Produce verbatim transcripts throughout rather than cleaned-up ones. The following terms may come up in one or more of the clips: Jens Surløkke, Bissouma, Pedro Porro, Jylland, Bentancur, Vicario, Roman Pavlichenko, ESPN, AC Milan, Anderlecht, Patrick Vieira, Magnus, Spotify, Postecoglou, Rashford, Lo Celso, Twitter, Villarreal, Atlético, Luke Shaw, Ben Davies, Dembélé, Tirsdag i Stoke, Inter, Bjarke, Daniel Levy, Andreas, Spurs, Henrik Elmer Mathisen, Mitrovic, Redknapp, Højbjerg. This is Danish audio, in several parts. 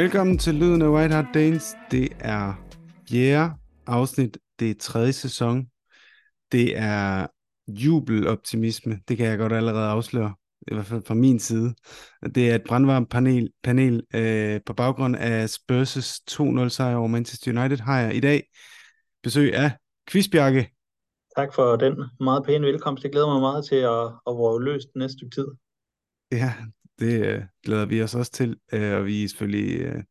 Velkommen til Lyden af White Hart Danes. Det er fjerde afsnit. Det er tredje sæson. Det er jubeloptimisme. Det kan jeg godt allerede afsløre. I hvert fald fra min side. Det er et brandvarmt panel, panel øh, på baggrund af Spurs' to nul sejr over Manchester United. Har jeg i dag besøg af Bjarke. Tak for den meget pæne velkomst. Jeg glæder mig meget til at, at være løst næste stykke tid. Ja, det øh, glæder vi os også til. Øh, og vi er selvfølgelig øh,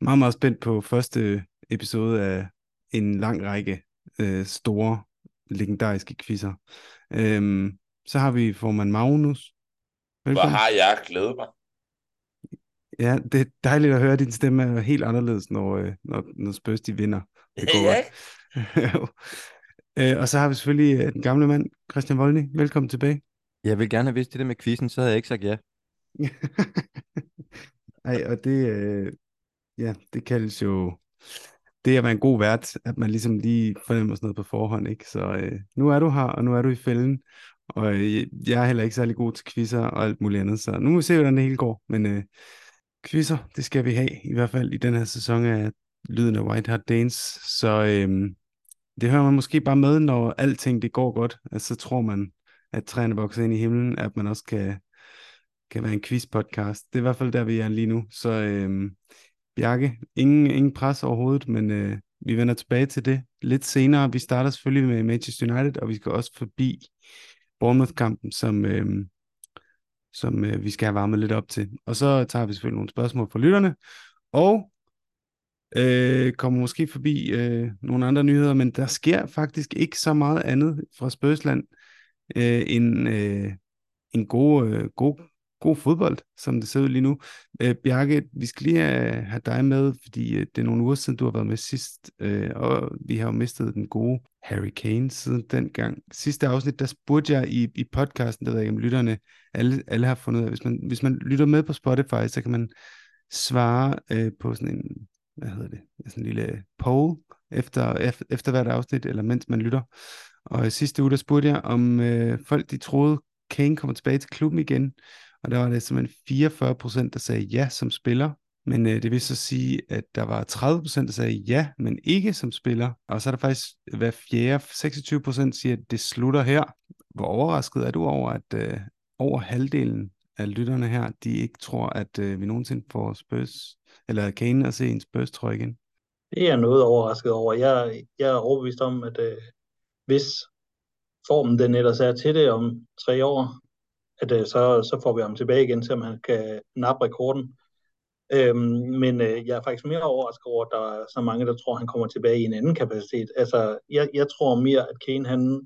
meget, meget spændt på første episode af en lang række øh, store, legendariske quizzer. Øh, så har vi formand Magnus. Hvor har jeg glædet mig. Ja, det er dejligt at høre, din stemme er helt anderledes, når, når, når Spurs de vinder. Det går godt. Og så har vi selvfølgelig den gamle mand, Christian Vollny. Velkommen tilbage. Jeg vil gerne have vidst det der med quizzen, så havde jeg ikke sagt ja. Ej, og det, øh, ja, det kaldes jo det at være en god vært, at man ligesom lige fornemmer sådan noget på forhånd, ikke? Så øh, nu er du her, og nu er du i fælden. Og jeg er heller ikke særlig god til quizzer og alt muligt andet, så nu må vi se, hvordan det hele går. Men øh, quizzer, det skal vi have, i hvert fald i den her sæson af Lyden af White Hart Danes. Så øh, det hører man måske bare med, når alting det går godt. Altså, så tror man, at træerne vokser ind i himlen, at man også kan, kan være en quiz-podcast. Det er i hvert fald der, vi er lige nu. Så øh, Bjarke, ingen, ingen pres overhovedet, men øh, vi vender tilbage til det lidt senere. Vi starter selvfølgelig med Manchester United, og vi skal også forbi Bournemouth-kampen, som, øh, som øh, vi skal have varmet lidt op til. Og så tager vi selvfølgelig nogle spørgsmål fra lytterne, og øh, kommer måske forbi øh, nogle andre nyheder, men der sker faktisk ikke så meget andet fra Spørsland øh, end øh, en god, øh, god, god fodbold, som det ser ud lige nu. Øh, Bjarke, vi skal lige have, have dig med, fordi øh, det er nogle uger siden, du har været med sidst, øh, og vi har jo mistet den gode Harry Kane siden dengang. Sidste afsnit, der spurgte jeg i, i podcasten, der ved jeg ikke om lytterne, alle, alle har fundet ud af, hvis man, hvis man lytter med på Spotify, så kan man svare øh, på sådan en, hvad hedder det, sådan en lille poll, efter, efter hvert afsnit, eller mens man lytter. Og i sidste uge, der spurgte jeg, om øh, folk de troede, Kane kommer tilbage til klubben igen, og der var det simpelthen fireogfyrre procent, der sagde ja som spiller. Men øh, det vil så sige, at der var tredive procent, der sagde ja, men ikke som spiller. Og så er der faktisk hver fjerde, seksogtyve procent siger, at det slutter her. Hvor overrasket er du over, at øh, over halvdelen af lytterne her, de ikke tror, at øh, vi nogensinde får Spurs, eller Kane at se en Spurs trøje igen? Det er jeg noget overrasket over. Jeg, jeg er overbevist om, at øh, hvis formen den ellers er til det om tre år, at øh, så, så får vi ham tilbage igen, så han kan nappe rekorden. Øhm, men øh, jeg er faktisk mere overrasket over, at der er så mange, der tror, han kommer tilbage i en anden kapacitet. Altså, jeg, jeg tror mere, at Kane han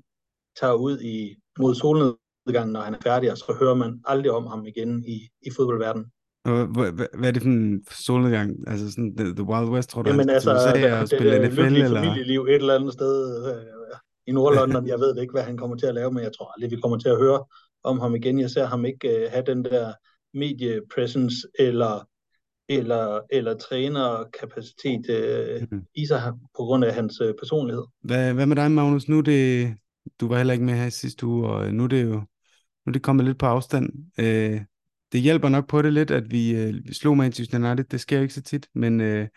tager ud i, mod solnedgangen, når han er færdig, og så hører man aldrig om ham igen i, i fodboldverdenen. Hvad er det for en solnedgang? Altså sådan The Wild West, tror du? Jamen altså, det lykkelige familieliv et eller andet sted i Nordlondon. Jeg ved ikke, hvad han kommer til at lave, men jeg tror aldrig, vi kommer til at høre om ham igen. Jeg ser ham ikke have den der mediepresence eller eller, eller trænerkapacitet øh, mm-hmm. i sig på grund af hans øh, personlighed. Hvad, hvad med dig, Magnus? Nu det, du var heller ikke med her i sidste uge, og nu er det jo nu er det kommet lidt på afstand. Øh, det hjælper nok på det lidt, at vi, øh, vi slog Manchester United. Det sker jo ikke så tit, men øh,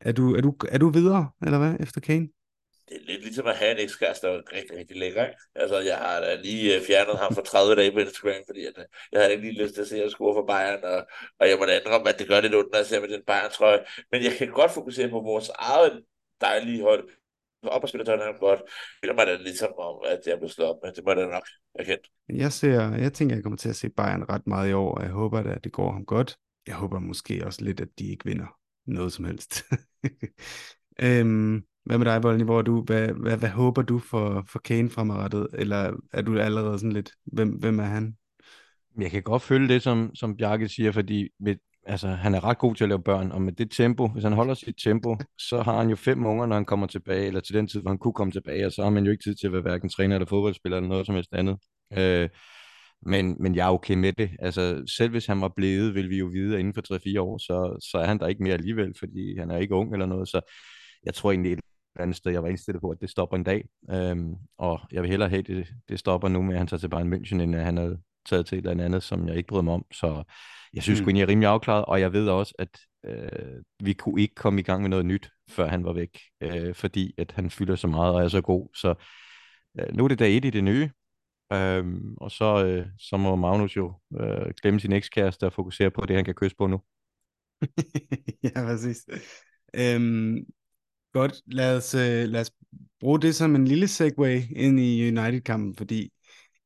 er, du, er, du, er du videre, eller hvad, efter Kane? Det er lidt ligesom at have en ekskæreste, der er rigtig, rigtig lækker. Altså, jeg har da lige fjernet ham for tredive dage på Instagram, fordi at, jeg havde ikke lige lyst til at se, at jeg scorer for Bayern, og, og jeg må da indrømme, at det gør lidt ondt, når jeg ser med den Bayern-trøje. Men jeg kan godt fokusere på vores eget dejlige hold. Op og spiller Tottenham godt. Det er mig da ligesom om, at jeg blev slået op, men det må da nok erkendt. Jeg, ser, jeg tænker, jeg kommer til at se Bayern ret meget i år, og jeg håber da, at det går ham godt. Jeg håber måske også lidt, at de ikke vinder noget som helst. øhm... Hvad med dig, Vollny? Hvor du, hvad, hvad, hvad håber du for, for Kane fremadrettet? Eller er du allerede sådan lidt, hvem, hvem er han? Jeg kan godt følge det, som, som Bjarke siger, fordi med, altså, han er ret god til at lave børn, og med det tempo, hvis han holder sit tempo, så har han jo fem unger, når han kommer tilbage, eller til den tid, hvor han kunne komme tilbage, og så har man jo ikke tid til at være hverken træner eller fodboldspiller eller noget som helst andet. Øh, men, men jeg er okay med det. Altså, selv hvis han var blevet, vil vi jo vide, at inden for tre-fire år, så, så er han der ikke mere alligevel, fordi han er ikke ung eller noget, så jeg tror egentlig andet sted, jeg var indstillet på, at det stopper en dag, øhm, og jeg vil hellere have, det, det stopper nu med, at han tager til Bayern München, end at han havde taget til et eller andet, som jeg ikke brød mig om, så jeg synes mm. sgu egentlig, jeg er rimelig afklaret, og jeg ved også, at øh, vi kunne ikke komme i gang med noget nyt, før han var væk, øh, fordi at han fylder så meget og er så god. Så øh, nu er det dag et i det nye, øh, og så, øh, så må Magnus jo øh, glemme sin ekskæreste og fokusere på det, han kan kysse på nu. Ja, præcis. Øhm, godt, lad os, lad os bruge det som en lille segue ind i United-kampen, fordi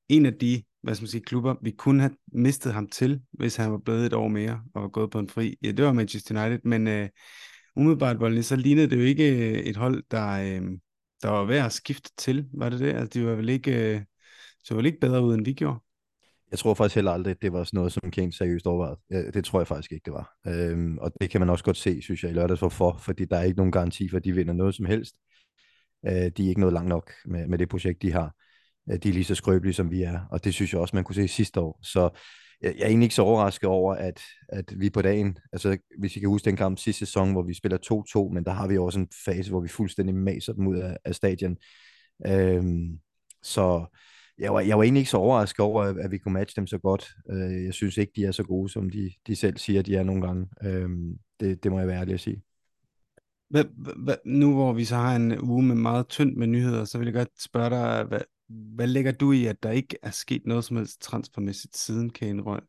en af de hvad skal man sige, klubber, vi kunne have mistet ham til, hvis han var blevet et år mere og var gået på en fri. Ja, det var Manchester United, men øh, umiddelbart, Vollny, så lignede det jo ikke et hold, der, øh, der var værd at skifte til, var det det? Altså, de var vel ikke, øh, så var vel ikke bedre ud, end vi gjorde? Jeg tror faktisk heller aldrig, at det var sådan noget, som Kane seriøst overvejede. Det tror jeg faktisk ikke, det var. Øhm, og det kan man også godt se, synes jeg, i lørdags hvorfor, fordi der er ikke nogen garanti for, at de vinder noget som helst. Øh, de er ikke noget langt nok med, med det projekt, de har. Øh, de er lige så skrøbelige, som vi er, og det synes jeg også, man kunne se sidste år. Så jeg, jeg er egentlig ikke så overrasket over, at, at vi på dagen, altså hvis I kan huske den kamp sidste sæson, hvor vi spiller to-to, men der har vi også en fase, hvor vi fuldstændig maser dem ud af, af stadion. Øhm, så... Jeg var, jeg var egentlig ikke så overrasket over, at vi kunne matche dem så godt. Jeg synes ikke, de er så gode, som de, de selv siger, de er nogle gange. Det, det må jeg være ærlig at sige. Hvad, hvad, nu hvor vi så har en uge med meget tyndt med nyheder, så vil jeg godt spørge dig, hvad, hvad lægger du i, at der ikke er sket noget som helst transfermæssigt siden Kane Røg?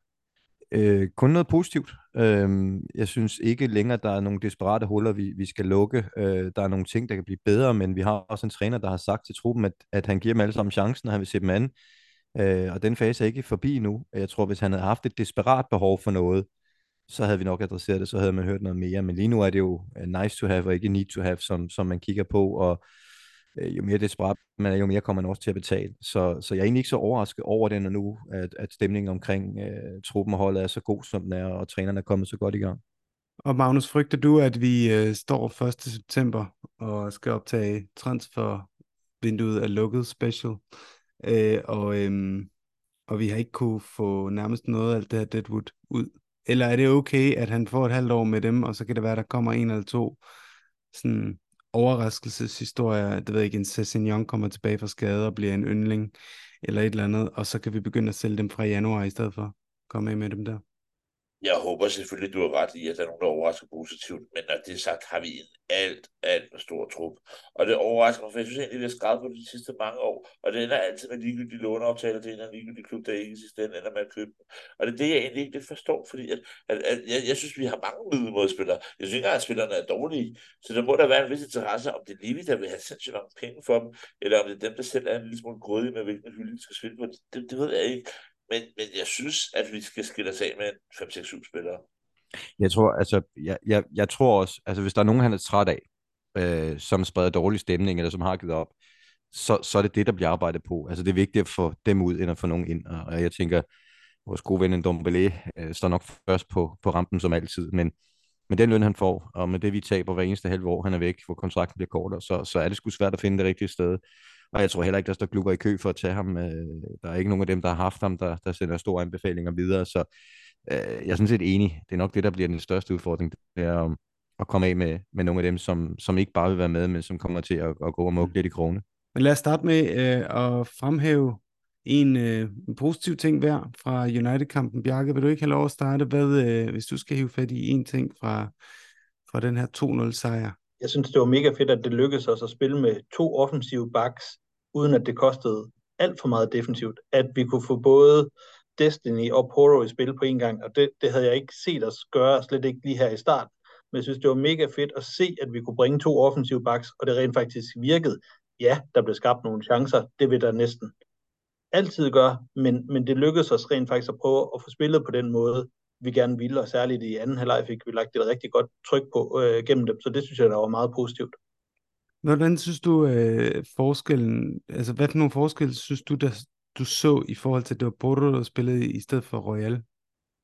Øh, kun noget positivt. Øh, jeg synes ikke længere, der er nogle desperate huller, vi, vi skal lukke. Øh, der er nogle ting, der kan blive bedre, men vi har også en træner, der har sagt til truppen, at, at han giver dem alle sammen chancen, og han vil se dem an. Øh, og den fase er ikke forbi nu. Jeg tror, hvis han havde haft et desperat behov for noget, så havde vi nok adresseret det, så havde man hørt noget mere. Men lige nu er det jo nice to have, og ikke need to have, som, som man kigger på, og jo mere desperat man er, jo mere kommer man også til at betale. Så, så jeg er egentlig ikke så overrasket over den nu, at, at stemningen omkring øh, truppen og holdet er så god, som den er, og trænerne er kommet så godt i gang. Og Magnus, frygter du, at vi øh, står første september og skal optage transfervinduet er lukket special, øh, og, øh, og vi har ikke kunne få nærmest noget af alt det her Deadwood ud? Eller er det okay, at han får et halvt år med dem, og så kan det være, der kommer en eller to sådan... overraskelseshistorier, det ved jeg ikke, en Sessegnon kommer tilbage fra skade og bliver en yndling, eller et eller andet, og så kan vi begynde at sælge dem fra januar i stedet for at komme af med dem der. Jeg håber selvfølgelig, du har ret i, at der er nogen, der overrasker positivt, men når det er sagt, har vi en alt, alt for stor trup. Og det overrasker mig, for jeg synes egentlig, vi har skrevet på de sidste mange år, og det ender altid med ligegyldige låneaftaler, det ender ligegyldige klub, der ikke eksisterer, den ender med at købe dem. Og det er det, jeg egentlig ikke forstår, fordi at, at, at jeg, jeg synes, vi har mange middelmådespillere. Jeg synes ikke, at spillerne er dårlige, så der må der være en vis interesse, om det er Levy, der vil have sindssygt mange penge for dem, eller om det er dem, der selv er en lille smule grådige med, hvilken hylde de skal spille på. Det, det, det ved jeg ikke. Men, men jeg synes, at vi skal skille os af med fem seks syv spillere. Jeg tror, altså, jeg, jeg, jeg tror også, altså, hvis der er nogen, han er træt af, øh, som spreder dårlig stemning, eller som har givet op, så, så er det det, der bliver arbejdet på. Altså, det er vigtigt at få dem ud, end at få nogen ind. Og, og jeg tænker, vores gode ven, en Dombele, øh, står nok først på, på rampen som altid. Men med den løn, han får, og med det, vi taber hver eneste halve år, han er væk, hvor kontrakten bliver kortere, så, så er det sgu svært at finde det rigtige sted. Og jeg tror heller ikke, der står klubber i kø for at tage ham. Der er ikke nogen af dem, der har haft ham, der, der sender store anbefalinger videre. Så øh, jeg er sådan set enig. Det er nok det, der bliver den største udfordring. Det er at komme af med, med nogle af dem, som, som ikke bare vil være med, men som kommer til at, at gå og mukke lidt i krogene. Men lad os starte med øh, at fremhæve en, øh, en positiv ting hver fra United-kampen. Bjarke, vil du ikke have lov at starte? Hvad, øh, hvis du skal hive fat i en ting fra, fra den her to nul sejr? Jeg synes, det var mega fedt, at det lykkedes os at spille med to offensive backs, uden at det kostede alt for meget defensivt. At vi kunne få både Destiny og Porro i spil på en gang, og det, det havde jeg ikke set os gøre, slet ikke lige her i starten. Men jeg synes, det var mega fedt at se, at vi kunne bringe to offensive backs, og det rent faktisk virkede. Ja, der blev skabt nogle chancer, det vil der næsten altid gøre, men, men det lykkedes os rent faktisk at prøve at få spillet på den måde, vi gerne ville, og særligt i anden halvleg fik vi lagt et rigtig godt tryk på øh, gennem dem, så det synes jeg, der var meget positivt. Hvordan synes du øh, forskellen, altså hvad for nogle forskelle synes du, der, du så i forhold til, at det var Porro, der spillede i stedet for Royal?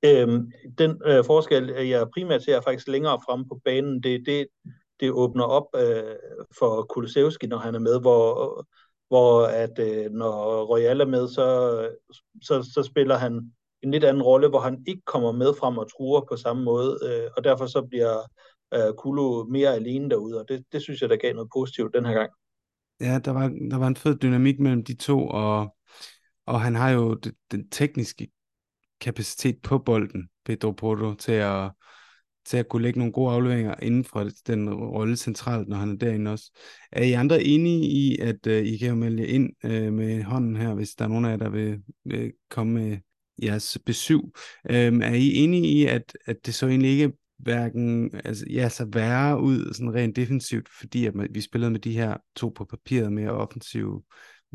Øhm, den øh, forskel, jeg primært ser faktisk længere frem på banen, det det, det åbner op øh, for Kulisevski, når han er med, hvor, hvor at, øh, når Royal er med, så, så, så spiller han en lidt anden rolle, hvor han ikke kommer med frem og truer på samme måde, øh, og derfor så bliver øh, Kulo mere alene derude, og det, det synes jeg, der gav noget positivt den her gang. Ja, der var, der var en fed dynamik mellem de to, og, og han har jo det, den tekniske kapacitet på bolden, Pedro Porro, til at, til at kunne lægge nogle gode afleveringer inden for den rolle centralt, når han er derinde også. Er I andre enige i, at øh, I kan jo melde ind øh, med hånden her, hvis der er nogen af jer, der vil øh, komme med jeres besøg? Øh, er I enige i, at, at det så egentlig ikke hverken, altså, ja, så værre ud sådan rent defensivt, fordi at vi spillede med de her to på papiret mere offensive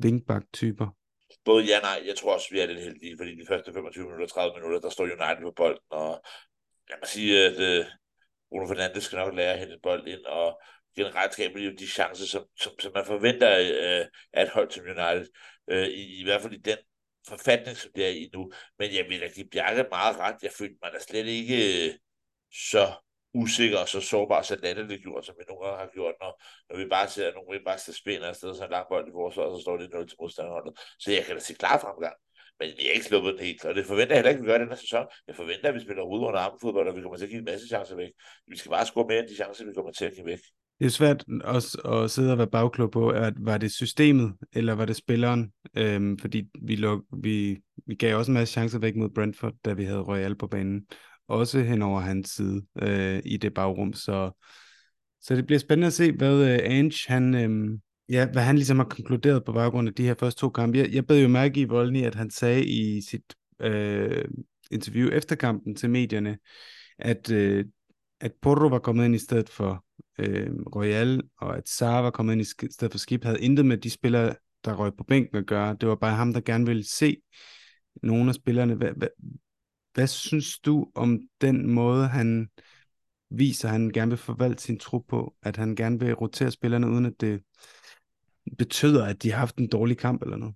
wingback-typer? Både ja og nej. Jeg tror også, vi er lidt heldige, fordi de første femogtyve minutter, tredive minutter, der står United på bolden, og jeg må sige, at øh, Bruno Fernandes skal nok lære at hente bold ind, og generelt skaber jo de chancer, som, som, som man forventer øh, af et hold som United, øh, i, i hvert fald i den forfatning, som det er i nu. Men jeg vil da give Bjarke meget ret. Jeg følte mig da slet ikke øh, så usikker og så sårbar, så det gjort, som vi nogle gange har gjort, når, når vi bare ser, at nogle gange bare spænder afsted, så en lang bold i vores, og så står det nul til modstanderholdet. Så jeg kan da se klar fremgang. Men vi har ikke sluppet den helt, og det forventer jeg heller ikke, at vi gør den her sæson. Jeg forventer, at vi spiller hovedet under armfodbold, og vi kommer til at give en masse chancer væk. Vi skal bare score mere end de chancer, vi kommer til at give væk. Det er svært også at sidde og være bagklog på, at var det systemet, eller var det spilleren? Øhm, fordi vi, luk, vi, vi gav også en masse chancer væk mod Brentford, da vi havde Royal på banen. Også hen over hans side øh, i det bagrum. Så, så det bliver spændende at se, hvad øh, Ange, han... Øh, Ja, hvad han ligesom har konkluderet på baggrund af de her første to kampe. Jeg, jeg bed jo mærke i Vollny, at han sagde i sit øh, interview efter kampen til medierne, at, øh, at Porro var kommet ind i stedet for øh, Royal, og at Sara var kommet ind i stedet for Skip, havde intet med de spillere, der røg på bænken at gøre. Det var bare ham, der gerne ville se nogle af spillerne. Hvad, hvad, hvad synes du om den måde, han viser, at han gerne vil forvalte sin trup på? At han gerne vil rotere spillerne, uden at det betyder, at de har haft en dårlig kamp eller noget?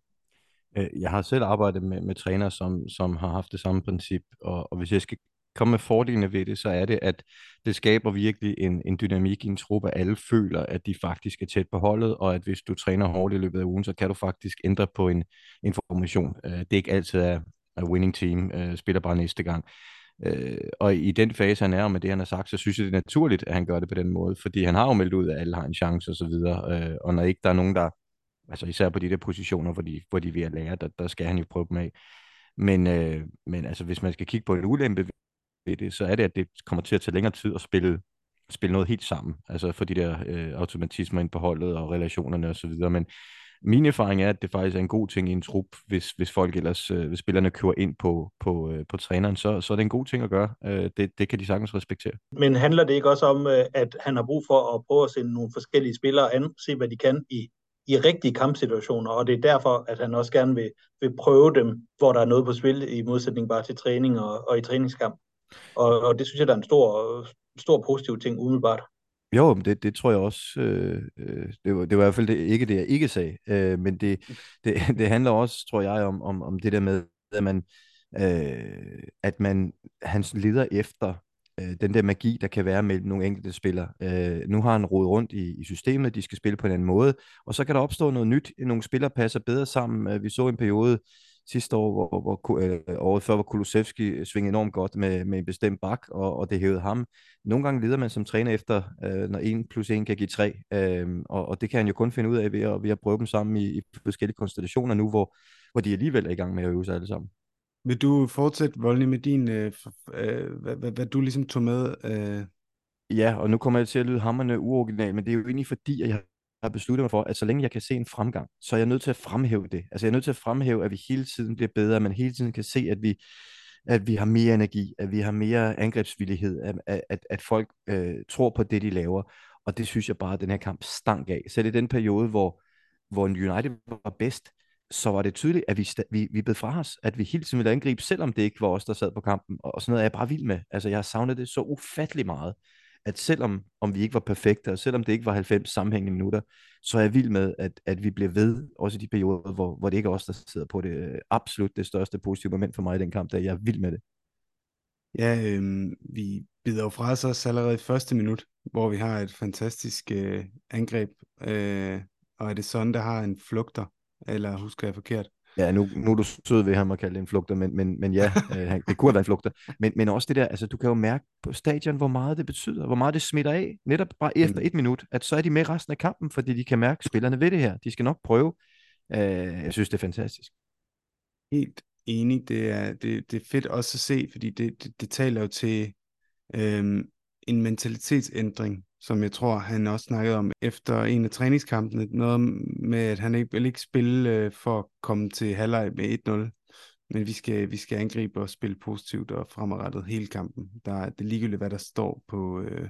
Jeg har selv arbejdet med, med trænere, som, som har haft det samme princip, og, og hvis jeg skal komme med fordelene ved det, så er det, at det skaber virkelig en, en dynamik i en truppe, at alle føler, at de faktisk er tæt på holdet, og at hvis du træner hårdt i løbet af ugen, så kan du faktisk ændre på en, en formation. Det er ikke altid er winning team, spiller bare næste gang. Øh, og i den fase, han er, og med det, han har sagt, så synes jeg, det er naturligt, at han gør det på den måde, fordi han har jo meldt ud, at alle har en chance og så videre, øh, og når ikke der er nogen, der, altså især på de der positioner, hvor de, hvor de er ved at lære, der, der skal han jo prøve dem af. Men, øh, men altså, hvis man skal kigge på en ulempe ved det, så er det, at det kommer til at tage længere tid at spille, spille noget helt sammen, altså for de der øh, automatismer ind på holdet og relationerne og så videre, men min erfaring er, at det faktisk er en god ting i en trup, hvis, hvis folk ellers, øh, hvis spillerne kører ind på, på, øh, på træneren, så, så er det en god ting at gøre. Øh, det, det kan de sagtens respektere. Men handler det ikke også om, at han har brug for at prøve at sende nogle forskellige spillere an, se hvad de kan i, i rigtige kampsituationer, og det er derfor, at han også gerne vil, vil prøve dem, hvor der er noget på spil, i modsætning bare til træning og, og i træningskamp. Og, og det synes jeg, der er en stor, stor positiv ting umiddelbart. Jo, det, det tror jeg også, øh, det, var, det var i hvert fald det, ikke det, jeg ikke sagde, øh, men det, det, det handler også, tror jeg, om, om, om det der med, at man, øh, at man han leder efter øh, den der magi, der kan være mellem nogle enkelte spillere. Øh, nu har han rodet rundt i, i systemet, de skal spille på en anden måde, og så kan der opstå noget nyt, nogle spillere passer bedre sammen. Vi så en periode sidste år, hvor, hvor, øh, året før, hvor Kulisevski svingede enormt godt med, med en bestemt bak, og, og det hævede ham. Nogle gange leder man som træner efter, øh, når en plus en kan give tre, øh, og, og det kan han jo kun finde ud af ved at, ved at prøve dem sammen i, i forskellige konstellationer nu, hvor, hvor de alligevel er i gang med at øve sig alle sammen. Vil du fortsætte, Vollny, med din, øh, øh, hvad, hvad, hvad du ligesom tog med? Øh... Ja, og nu kommer jeg til at lyde hamrende uoriginal, men det er jo egentlig fordi, at jeg har besluttet mig for, at så længe jeg kan se en fremgang, så er jeg nødt til at fremhæve det. Altså jeg er nødt til at fremhæve, at vi hele tiden bliver bedre, at man hele tiden kan se, at vi, at vi har mere energi, at vi har mere angrebsvillighed, at, at, at folk øh, tror på det, de laver. Og det synes jeg bare, at den her kamp stank af. Så det er den periode, hvor, hvor United var bedst, så var det tydeligt, at vi, vi, vi bed fra os, at vi hele tiden ville angribe, selvom det ikke var os, der sad på kampen. Og, og sådan noget er jeg bare vild med. Altså jeg har savnet det så ufattelig meget, at selvom om vi ikke var perfekte, og selvom det ikke var halvfems sammenhængende minutter, så er jeg vild med, at, at vi bliver ved, også i de perioder, hvor, hvor det ikke er os, der sidder på det absolut det største positive moment for mig i den kamp, der jeg er vild med det. Ja, øh, vi bider jo fra os allerede i første minut, hvor vi har et fantastisk øh, angreb, øh, og er det sådan, der har en flugter, eller husker jeg forkert? Ja, nu, nu er du sød ved ham at kalde det en flugter, men, men, men ja, øh, det kunne have været en flugter. Men, men også det der, altså du kan jo mærke på stadion, hvor meget det betyder, hvor meget det smitter af, netop bare efter et minut, at så er de med resten af kampen, fordi de kan mærke, at spillerne ved det her. De skal nok prøve. Øh, jeg synes, det er fantastisk. Helt enig. Det er, det, det er fedt også at se, fordi det, det, det taler jo til, øhm, en mentalitetsændring, som jeg tror, han også snakkede om efter en af træningskampene. Noget med, at han ikke vil ikke spille for at komme til halvleg med et nul. Men vi skal, vi skal angribe og spille positivt og fremadrettet hele kampen. Der er det ligegyldigt, hvad der står på, øh,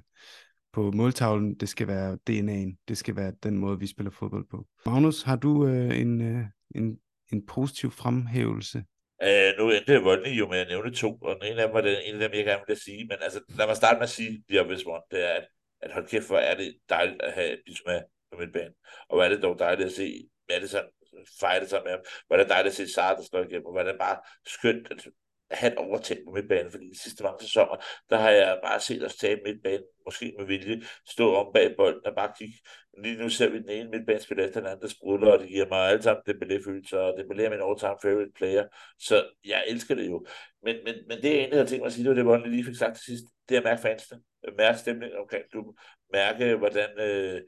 på måltavlen. Det skal være D N A'en. Det skal være den måde, vi spiller fodbold på. Magnus, har du øh, en, øh, en, en positiv fremhævelse? Øh, nu endte jeg voldelig jo med at nævne to, og den ene af dem var den ene af dem, jeg gerne ville sige. Men altså, lad mig starte med at sige, de har vist one, det er, at, at hold kæft, hvor er det dejligt at have Bissouma på midtbanen. Og hvor er det dog dejligt at se Maddison fejle sig med ham. Hvor er det dejligt at se Sara, der slår igennem. Og hvor er det bare skønt at have et overtænkt på midtbanen. Fordi de sidste mange sæsoner, der har jeg bare set os tage midtbanen, måske med vilje, stå om bag bolden og bare kigge. Lige nu ser vi den ene midtbanespiller efter den anden, der sprudler, og det giver mig alle sammen Dembélé-følelser, og Dembélé er min all-time favorite player. Så jeg elsker det jo. Men, men, men det, jeg egentlig havde tænkt mig at sige, det var det, Vollny lige fik sagt til sidst, det er at mærke fansene. Mærke stemningen omkring klubben. Mærke, hvordan... Øh,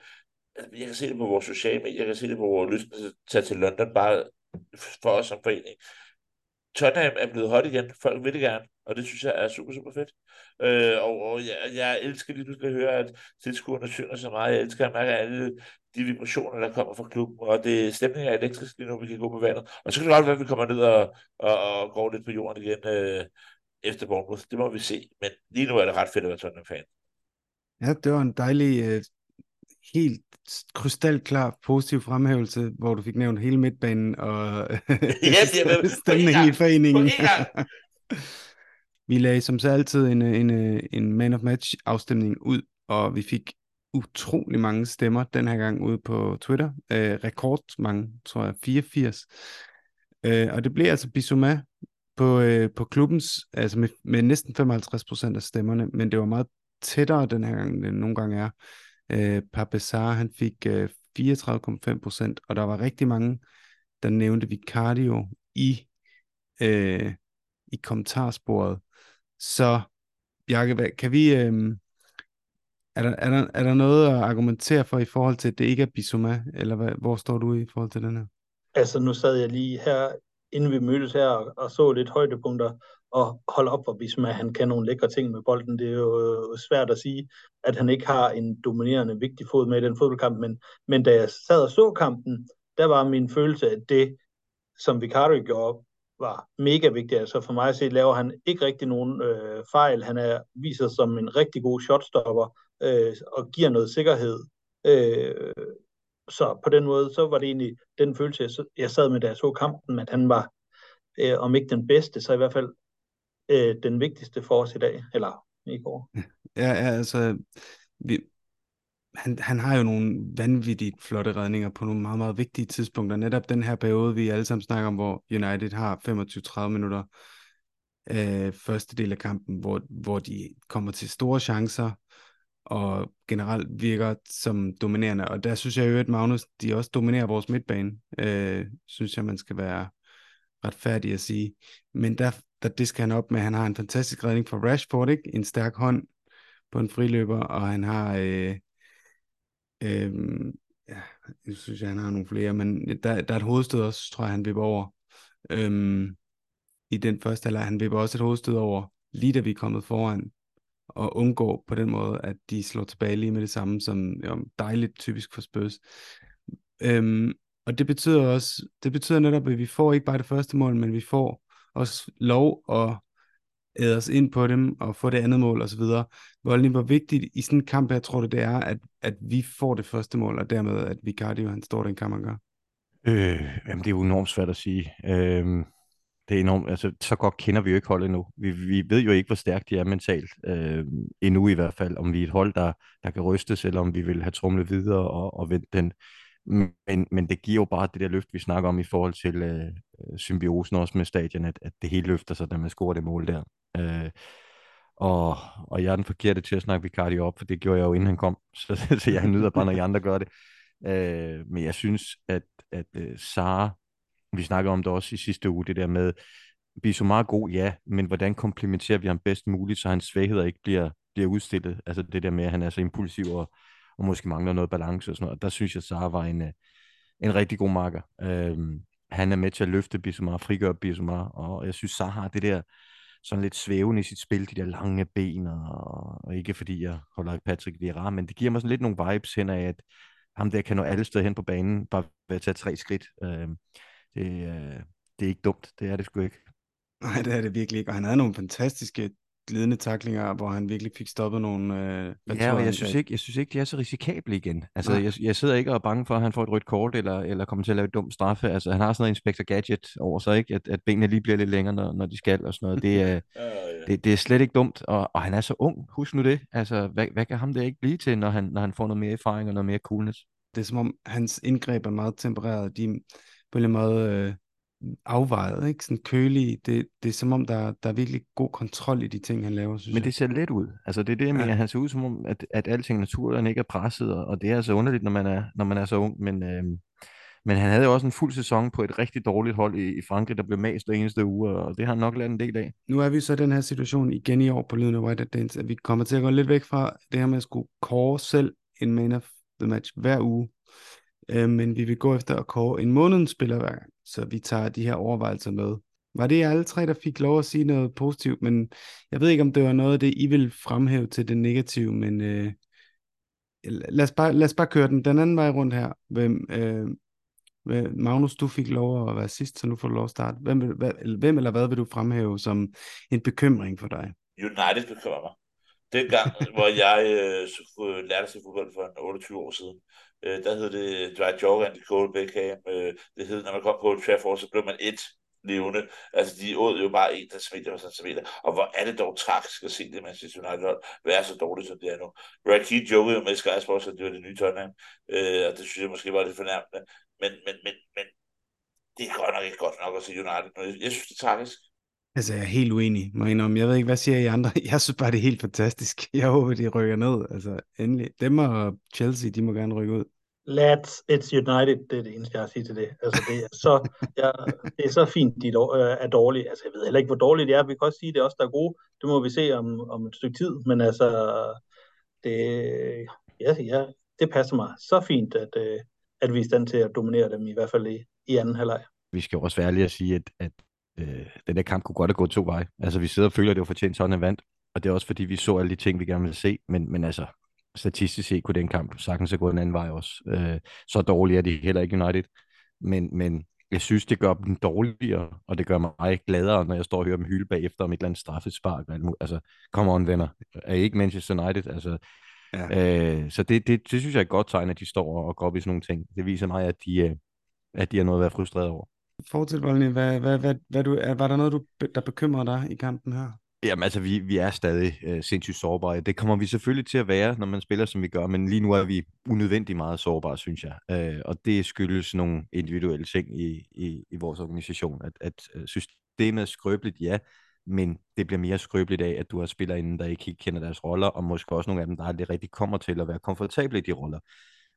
jeg kan se det på vores sociale medier, jeg kan se det på vores lyst til at tage til London, bare for os som forening. Tottenham er blevet hot igen, folk vil det gerne, og det synes jeg er super, super fedt. Øh, og og jeg, jeg elsker lige, du skal høre, at tilskuerne synger så meget, jeg elsker at mærke alle de vibrationer, der kommer fra klubben, og det stemningen er elektrisk lige nu, vi kan gå på vandet. Og så kan det godt være, at vi kommer ned og, og, og går lidt på jorden igen øh, efter Bournemouth, det må vi se. Men lige nu er det ret fedt at være Tottenham-fan. Ja, det var en dejlig... Øh... helt krystalklar positiv fremhævelse, hvor du fik nævnt hele midtbanen og ja, stemningen i foreningen. Vi lagde som så altid en, en, en man of match afstemning ud, og vi fik utrolig mange stemmer den her gang ude på Twitter. Øh, rekordmange, tror jeg, fireogfirs. Øh, og det blev altså Bissouma på, øh, på klubbens, altså med, med næsten femoghalvtreds procent af stemmerne, men det var meget tættere den her gang, end det nogle gange er. Øh, Papesar, han fik øh, fireogtredive komma fem procent, og der var rigtig mange, der nævnte Vicario i, øh, i kommentarsporet. Så, Bjarke, kan vi... Øh, er, der, er, der, er der noget at argumentere for i forhold til, at det ikke er Bissouma, eller hvad, hvor står du i forhold til den her? Altså, nu sad jeg lige her, inden vi mødtes her, og så lidt højdepunkter, og holde op for Bissouma, han kan nogle lækre ting med bolden. Det er jo svært at sige, at han ikke har en dominerende vigtig fod med i den fodboldkamp, men, men da jeg sad og så kampen, der var min følelse, at det, som Vicario gjorde, var mega vigtigt. Altså for mig at se, laver han ikke rigtig nogen øh, fejl. Han er, viser sig som en rigtig god shotstopper øh, og giver noget sikkerhed. Øh, så på den måde, så var det egentlig den følelse, jeg sad med, da jeg så kampen, at han var, øh, om ikke den bedste, så i hvert fald Øh, den vigtigste for os i dag, eller i går. Ja, ja altså, vi, han, han har jo nogle vanvittigt flotte redninger på nogle meget, meget vigtige tidspunkter. Netop den her periode, vi alle sammen snakker om, hvor United har femogtyve til tredive minutter øh, første del af kampen, hvor, hvor de kommer til store chancer, og generelt virker som dominerende. Og der synes jeg jo, at Magnus, de også dominerer vores midtbane, øh, synes jeg, man skal være retfærdig at sige. Men der det skal han op med. Han har en fantastisk redning for Rashford, ikke? En stærk hånd på en friløber, og han har øh, øh, ja, jeg synes, han har nogle flere, men der, der er et hovedstød også, tror jeg, han vipper over. Øhm, I den første halvleg, han vipper også et hovedstød over, lige da vi er kommet foran, og undgår på den måde, at de slår tilbage lige med det samme, som jo, dejligt typisk for Spurs. Øhm, og det betyder også, det betyder netop, at vi får ikke bare det første mål, men vi får også lov at æde os ind på dem, og få det andet mål osv. Vollny, hvor vigtigt i sådan en kamp, jeg tror det, det er, at, at vi får det første mål, og dermed, at Vicario, han står den kamp, han gør. Øh, jamen, det er jo enormt svært at sige. Øh, det er enormt, altså, så godt kender vi jo ikke holdet endnu. Vi, vi ved jo ikke, hvor stærkt de er mentalt, øh, endnu i hvert fald, om vi er et hold, der, der kan rystes, eller om vi vil have trumlet videre og, og vente den. Men, men det giver jo bare det der løft, vi snakker om i forhold til øh, symbiosen også med stadion, at, at det hele løfter sig, da man scorer det mål der. Øh, og, og jeg er den forkerte til at snakke Vicario op, for det gjorde jeg jo, inden han kom. Så, så jeg nyder bare, når I andre gør det. Øh, men jeg synes, at, at øh, Sara, vi snakkede om det også i sidste uge, det der med, vi er så meget god, ja, men hvordan komplementerer vi ham bedst muligt, så hans svagheder ikke bliver, bliver udstillet? Altså det der med, at han er så impulsiv og og måske mangler noget balance og sådan noget. Og der synes jeg, Sara var en, en rigtig god marker. Øhm, han er med til at løfte Bissouma, frigøre Bissouma, og jeg synes, Sara har det der sådan lidt svævende i sit spil, de der lange ben, og, og ikke fordi jeg holder af Patrick Vieira, men det giver mig sådan lidt nogle vibes hen af, at ham der kan nå alle steder hen på banen, bare ved at tage tre skridt. Øh, det, øh, det er ikke dumt, det er det sgu ikke. Nej, det er det virkelig ikke, og han havde nogle fantastiske glidende taklinger, hvor han virkelig fik stoppet nogle... Øh, ja, og jeg synes, ikke, jeg synes ikke, de er så risikable igen. Altså, jeg, jeg sidder ikke og er bange for, at han får et rødt kort, eller, eller kommer til at lave et dumt straffe. Altså, han har sådan noget Inspector Gadget over sig, ikke? At, at benene lige bliver lidt længere, når, når de skal, og sådan noget. Det er, uh, yeah. det, det er slet ikke dumt, og, og han er så ung. Husk nu det. Altså, hvad, hvad kan ham der ikke blive til, når han, når han får noget mere erfaring og noget mere coolness? Det er som om, hans indgreb er meget tempereret. De er på en måde... Øh... afvejet, ikke? Sådan kølige. Det, det er som om, der, der er virkelig god kontrol i de ting, han laver, synes jeg. Men det ser let ud. Altså, det er det, jeg mener. Ja. Han ser ud som om, at, at alting naturligt ikke er presset, og, og det er altså underligt, når man er, når man er så ung. Men, øh, men han havde jo også en fuld sæson på et rigtig dårligt hold i, i Frankrig, der blev mast hver eneste uge, og det har han nok lært en del af. Nu er vi så i den her situation igen i år på Lyden af White Hart Danes, at vi kommer til at gå lidt væk fra det her med at skulle kåre selv en man of the match hver uge. Øh, men vi vil gå efter at kåre en månedens spiller hver gang. Så vi tager de her overvejelser med. Var det alle tre, der fik lov at sige noget positivt, men jeg ved ikke, om det var noget af det, I ville fremhæve til det negative, men øh, lad, os bare, lad os bare køre den den anden vej rundt her. Hvem, øh, Magnus, du fik lov at være sidst, så nu får du lov at starte. Hvem, hvem eller hvad vil du fremhæve som en bekymring for dig? United bekymrer mig. Dengang, hvor jeg øh, lærte sig fodbold for otteogtyve år siden, øh, der hed det Dwight Jordan, Cole Beckham, øh, det hed, når man kom på Old Trafford, så blev man et levende. Altså, de åd jo bare en, der smitter og sådan smitter. Og hvor er det dog tragisk at se det, Manchester United være så dårligt, som det er nu. Rakitic jokede jo med Sky Sports, at det var det nye Tottenham, øh, og det synes jeg måske var lidt fornærmende. Men, men, men, men det er godt nok ikke godt nok at se United. Jeg synes, det er tragisk. Altså, jeg er helt uenig, må jeg indrømme. Jeg ved ikke, hvad siger I andre? Jeg synes bare, det er helt fantastisk. Jeg håber, de rykker ned. Altså, endelig. Dem og Chelsea, de må gerne rykke ud. Lads, it's United, det er det eneste, jeg har at sige til det. Altså, det er så, jeg, det er så fint, de er dårlige. Altså, jeg ved heller ikke, hvor dårlige det er. Vi kan også sige, det er også der er gode. Det må vi se om, om et stykke tid. Men altså, det, ja, ja, det passer mig så fint, at, at vi er i stand til at dominere dem, i hvert fald i, i anden halvleg. Vi skal også være ærlige at sige, at, at Øh, den der kamp kunne godt have gået to veje. Altså, vi sidder og føler, at det var fortjent sådan en vand, og det er også fordi, vi så alle de ting, vi gerne ville se, men, men altså, statistisk set kunne den kamp sagtens have gået en anden vej også. Øh, så dårligt er de heller ikke United, men, men jeg synes, det gør dem dårligere, og det gør mig meget gladere, når jeg står og hører dem hylde bagefter om et eller andet straffespark. Altså, come on, venner. Er I ikke Manchester United? Altså, ja. øh, så det, det, det synes jeg er et godt tegn, at de står og går op i sådan nogle ting. Det viser mig, at de, at de har noget at være frustreret over. Fortæl, Vollny, hvad, hvad, hvad, hvad du, var der noget, du, der bekymrede dig i kampen her? Jamen altså, vi, vi er stadig øh, sindssygt sårbare. Det kommer vi selvfølgelig til at være, når man spiller, som vi gør, men lige nu er vi unødvendigt meget sårbare, synes jeg. Øh, og det skyldes nogle individuelle ting i, i, i vores organisation. At, at systemet er skrøbeligt, ja, men det bliver mere skrøbeligt af, at du har spillere inden, der ikke kender deres roller, og måske også nogle af dem, der aldrig rigtig kommer til at være komfortable i de roller.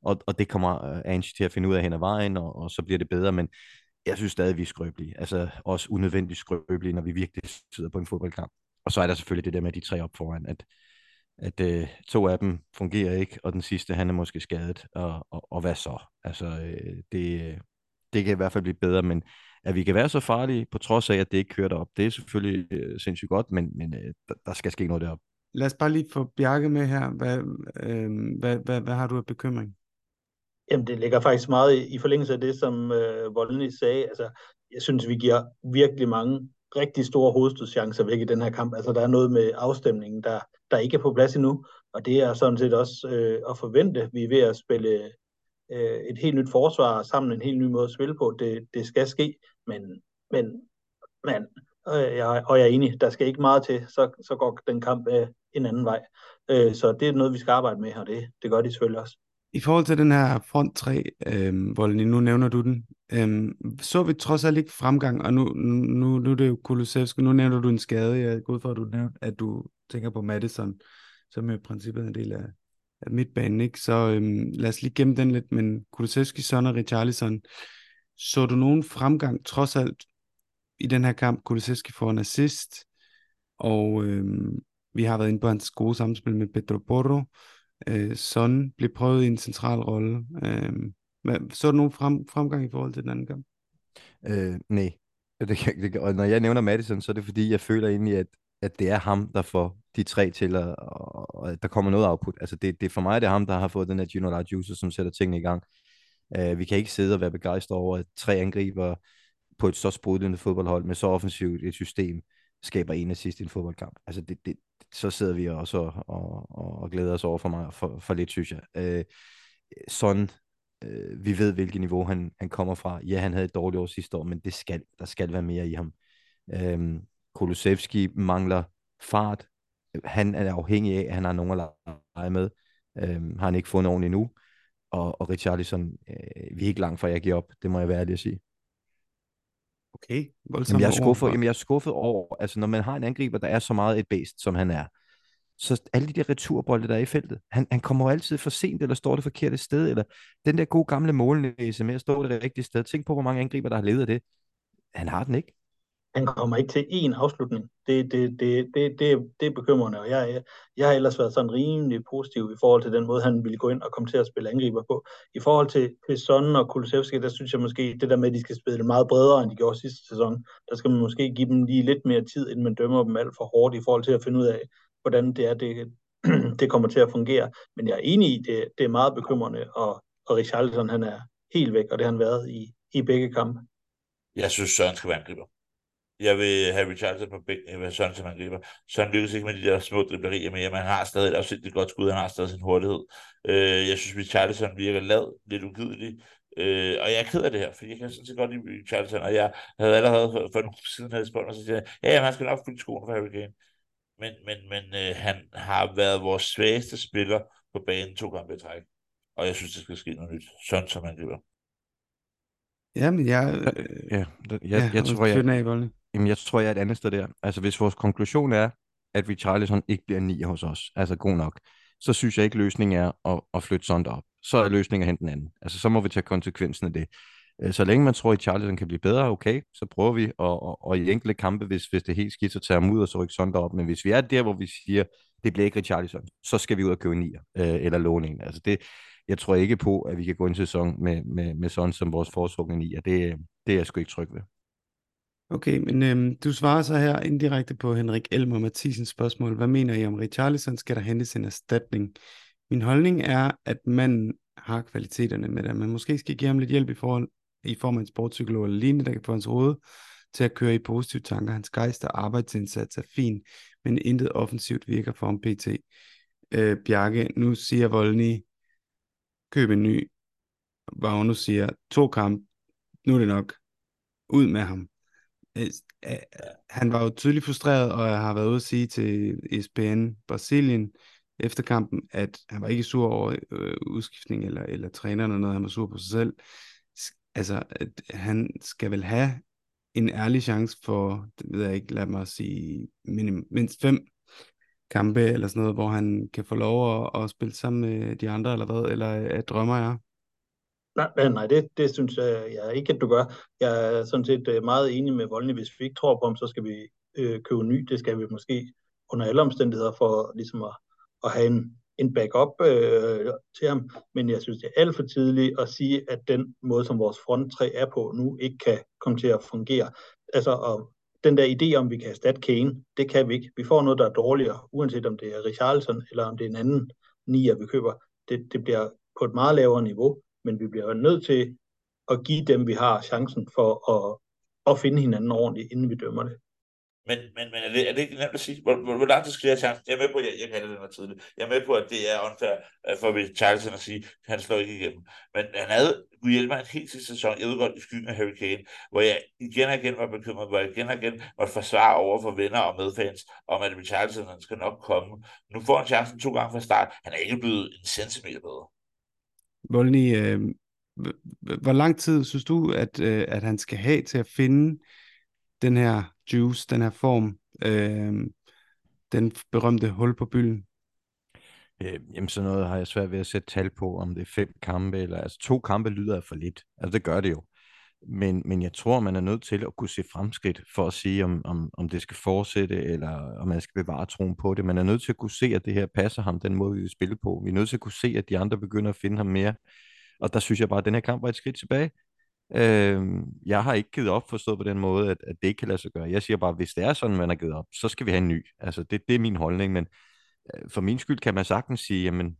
Og, og det kommer øh, Ange til at finde ud af hen ad vejen, og, og så bliver det bedre, men jeg synes stadig, vi er skrøbelige. Altså også unødvendigt skrøbelige, når vi virkelig sidder på en fodboldkamp. Og så er der selvfølgelig det der med de tre op foran, at, at øh, to af dem fungerer ikke, og den sidste, han er måske skadet. Og, og, og hvad så? Altså, øh, det, det kan i hvert fald blive bedre, men at vi kan være så farlige, på trods af, at det ikke kører derop, det er selvfølgelig øh, sindssygt godt, men, men øh, der, der skal ske noget derop. Lad os bare lige få Bjarke med her. Hvad, øh, hvad, hvad, hvad har du af bekymring? Jamen, det ligger faktisk meget i, i forlængelse af det, som øh, Vollny sagde. Altså, jeg synes, vi giver virkelig mange rigtig store hovedstødschancer væk i den her kamp. Altså, der er noget med afstemningen, der, der ikke er på plads endnu. Og det er sådan set også øh, at forvente. Vi er ved at spille øh, et helt nyt forsvar sammen, en helt ny måde at spille på. Det, det skal ske, men, men man, øh, jeg, og jeg er enig, der skal ikke meget til, så, så går den kamp øh, en anden vej. Øh, så det er noget, vi skal arbejde med her, det, det gør de selvfølgelig også. I forhold til den her front tre, øh, Vollny, nu nævner du den, øh, så vi trods alt ikke fremgang, og nu, nu, nu er det jo Kulisevski, nu nævner du en skade, jeg er god for, at du nævner, at du tænker på Maddison, som i princippet er en del af, af midtbanen, ikke? Så øh, lad os lige gemme den lidt, men Kulisevski, Son og Richarlison, så du nogen fremgang trods alt i den her kamp? Kulisevski får en assist, og øh, vi har været inde på hans gode samspil med Pedro Porro. Øh, Son blev prøvet i en central rolle. Øh, så er der nogen frem, fremgang i forhold til den anden kamp? Øh, nej, Det, det, og når jeg nævner Maddison, så er det fordi, jeg føler egentlig, at, at det er ham, der får de tre til, at, og at der kommer noget output. Altså det, det for mig, det er ham, der har fået den her Junior Juicer, som sætter tingene i gang. Uh, vi kan ikke sidde og være begejstret over, at tre angriber på et så sprudlende fodboldhold med så offensivt et system skaber en assist i en fodboldkamp. Altså det, det, så sidder vi også og, og, og glæder os over for, mig, for, for lidt, synes jeg. Uh, sådan... Vi ved, hvilket niveau han, han kommer fra. Ja, han havde et dårligt år sidste år, men det skal, der skal være mere i ham. Øhm, Kulisevski mangler fart. Han er afhængig af, at han har nogen at lege med. Øhm, har han ikke fundet ordentligt endnu. Og, og Richarlison, øh, vi er ikke langt fra, jeg giver op. Det må jeg være ærlig at sige. Okay. Jamen, jeg, er skuffet, jamen, jeg er skuffet over, altså når man har en angriber, der er så meget et bæst, som han er, så alle de der returbolde, der er i feltet, han, han kommer altid for sent, eller står det forkerte sted, eller den der gode gamle målnæse med at stå det rigtige sted. Tænk på, hvor mange angriber, der har levet af det. Han har den ikke. Han kommer ikke til én afslutning. Det, det, det, det, det, det er bekymrende, og jeg, jeg har ellers været sådan rimelig positiv i forhold til den måde, han ville gå ind og komme til at spille angriber på. I forhold til Pisson og Kulisevski, der synes jeg måske, det der med, at de skal spille meget bredere, end de gjorde sidste sæson, der skal man måske give dem lige lidt mere tid, inden man dømmer dem alt for hårdt i forhold til at finde ud af, hvordan det er, det, det kommer til at fungere. Men jeg er enig i, det, det er meget bekymrende, og, og Richarlison, han er helt væk, og det har han været i, i begge kampe. Jeg synes, Søren skal være angriber. Jeg vil have Richarlison på bænken, Søren som angriber. Søren lykkes ikke med de der små driblerier, men jamen, han har stadig et afsindigt godt skud, han har stadig sin hurtighed. Jeg synes, Richarlison virker lad, lidt ugidelig. Øh, og jeg er ked af det her, fordi jeg kan sådan set godt lide Richarlison, og jeg havde allerede for nogle siden havde spurgt mig, så siger jeg, ja, jamen, han skal nok fylde skoene for Harry Kane. Men, men, men øh, han har været vores svageste spiller på banen to gange i træk. Og jeg synes, det skal ske noget nyt. Sådan som man lever. Jamen, jeg... Øh, ja, jeg, ja, jeg tror, jeg... Jamen, jeg tror, jeg er et andet sted der. Altså, hvis vores konklusion er, at Richarlison ikke bliver ni hos os, altså god nok, så synes jeg ikke, løsningen er at, at flytte Sonder op. Så er løsningen at hente den anden. Altså, så må vi tage konsekvensen af det. Så længe man tror, at Richarlison kan blive bedre, okay, så prøver vi, og, og, og i enkelte kampe, hvis, hvis det er helt skidt, så tager ham ud, og så rykker Sonder op. Men hvis vi er der, hvor vi siger, det bliver ikke Richarlison, så skal vi ud og købe en nier, øh, eller låne en. Altså det, jeg tror ikke på, at vi kan gå en sæson med, med, med sådan som vores foretrukne nier. Det, det er jeg sgu ikke tryg ved. Okay, men øhm, du svarer så her indirekte på Henrik Elmer Mathisens spørgsmål. Hvad mener I om Richarlison? Skal der hentes en erstatning? Min holdning er, at man har kvaliteterne med det. Man måske skal give ham lidt hjælp i forhold i form af en sportspsykolog eller lignende, der kan få hans råd til at køre i positive tanker. Hans gejst og arbejdsindsats er fin, men intet offensivt virker for en P T. Øh, Bjarke, nu siger Vollny, køb en ny. Vagn, nu siger, to kamp, nu er det nok. Ud med ham. Øh, øh, han var jo tydeligt frustreret, og jeg har været ude at sige til E S P N Brasilien efter kampen, at han var ikke sur over øh, udskiftning eller, eller træneren eller noget, han var sur på sig selv. Altså, at han skal vel have en ærlig chance for, det ved jeg ikke, lad mig sige, minim, mindst fem kampe eller sådan noget, hvor han kan få lov at, at spille sammen med de andre, eller hvad, eller at drømmer jeg? Nej, nej det, det synes jeg ikke, at du gør. Jeg er sådan set meget enig med Vollny. Hvis vi ikke tror på ham, så skal vi øh, købe ny. Det skal vi måske under alle omstændigheder for ligesom at, at have en... en backup øh, til ham, men jeg synes, det er alt for tidligt at sige, at den måde, som vores fronttræ er på nu, ikke kan komme til at fungere. Altså, og den der idé om, vi kan erstatte Kane, det kan vi ikke. Vi får noget, der er dårligere, uanset om det er Richarlison, eller om det er en anden nier, vi køber. Det, det bliver på et meget lavere niveau, men vi bliver nødt til at give dem, vi har chancen for at, at finde hinanden ordentligt, inden vi dømmer det. Men, men, men er, det, er det ikke nemt at sige? Hvor, hvor, hvor langt det skal jeg chancen? Jeg er med på, at jeg, jeg kalder den her tidligt. Jeg er med på, at det er unfair for Richarlison at sige, at han slår ikke igennem. Men han havde kunne hjælpe mig en hel sidste sæson, jeg ved godt, i skyggen af Harry Kane, hvor jeg igen og igen var bekymret, hvor jeg igen og igen måtte forsvare over for venner og medfans, om at Richarlison skal nok komme. Nu får han chancen to gange fra start. Han er ikke blevet en centimeter bedre. Vollny, øh, hvor lang tid synes du, at, øh, at han skal have til at finde den her juice, den her form, øh, den berømte hul på bylden? Øh, jamen sådan noget har jeg svært ved at sætte tal på, om det er fem kampe, eller altså to kampe lyder for lidt, altså det gør det jo. Men, men jeg tror, man er nødt til at kunne se fremskridt, for at sige, om, om, om det skal fortsætte, eller om man skal bevare troen på det. Man er nødt til at kunne se, at det her passer ham, den måde vi vil spille på. Vi er nødt til at kunne se, at de andre begynder at finde ham mere. Og der synes jeg bare, at den her kamp var et skridt tilbage. Øh, jeg har ikke givet op, forstået på den måde, at, at det ikke kan lade sig gøre. Jeg siger bare, hvis det er sådan, man har givet op, så skal vi have en ny. Altså, det, det er min holdning, men øh, for min skyld kan man sagtens sige, jamen,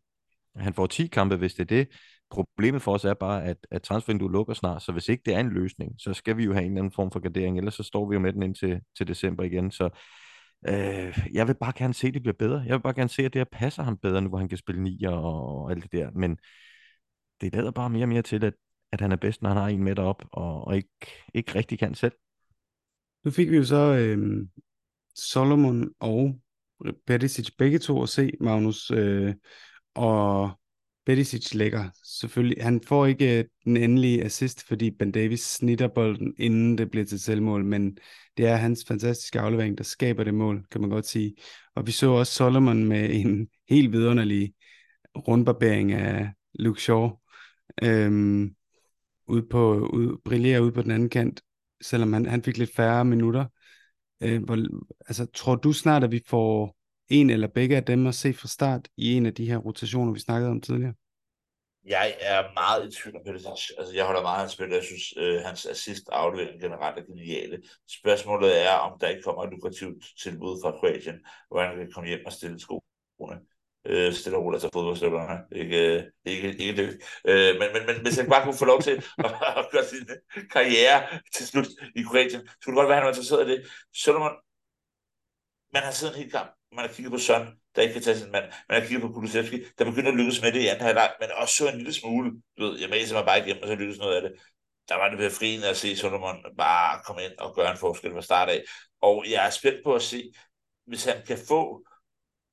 han får ti kampe, hvis det er det. Problemet for os er bare, at, at transfervinduet lukker snart, så hvis ikke det er en løsning, så skal vi jo have en eller anden form for gardering, ellers så står vi jo med den indtil til december igen, så øh, jeg vil bare gerne se, at det bliver bedre. Jeg vil bare gerne se, at det her passer ham bedre nu, hvor han kan spille nier og, og alt det der, men det lader bare mere og mere til, at, at han er bedst, når han har en med derop og, og ikke, ikke rigtig kan selv. Nu fik vi jo så øh, Solomon og Perisic begge to at se, Magnus, øh, og Perisic lægger selvfølgelig. Han får ikke den endelige assist, fordi Ben Davies snitter bolden, inden det bliver til selvmål, men det er hans fantastiske aflevering, der skaber det mål, kan man godt sige. Og vi så også Solomon med en helt vidunderlig rundbarbering af Luke Shaw. Øhm, ude på, ude, brillerer ude på den anden kant, selvom han, han fik lidt færre minutter. Øh, hvor, altså, tror du snart, at vi får en eller begge af dem at se fra start i en af de her rotationer, vi snakkede om tidligere? Jeg er meget i tvivl om Perisic. Altså, jeg holder meget af hans spil. Jeg synes, øh, hans assist aflevering generelt er geniale. Spørgsmålet er, om der ikke kommer et lukrativt tilbud fra Kroatien, hvor han kan komme hjem og stille skoene. Øh, stille og roligt, altså fodboldstøvlerne. Ikke, øh, ikke, ikke lykke. Øh, men, men, men hvis han bare kunne få lov til at, at gøre sin karriere til slut i Kroatien, så kunne det godt være, at han var interesseret i det. Solomon, man har siddet en hel kamp. Man har kigget på Søren, der ikke kan tage sin mand. Man har kigget på Kulisevski, der begynder at lykkes med det i anden halvleg, men også så en lille smule. Du ved, jeg mæser mig bare igennem, og så lykkes noget af det. Der var det befriende at se Solomon bare komme ind og gøre en forskel fra start af. Og jeg er spændt på at se, hvis han kan få,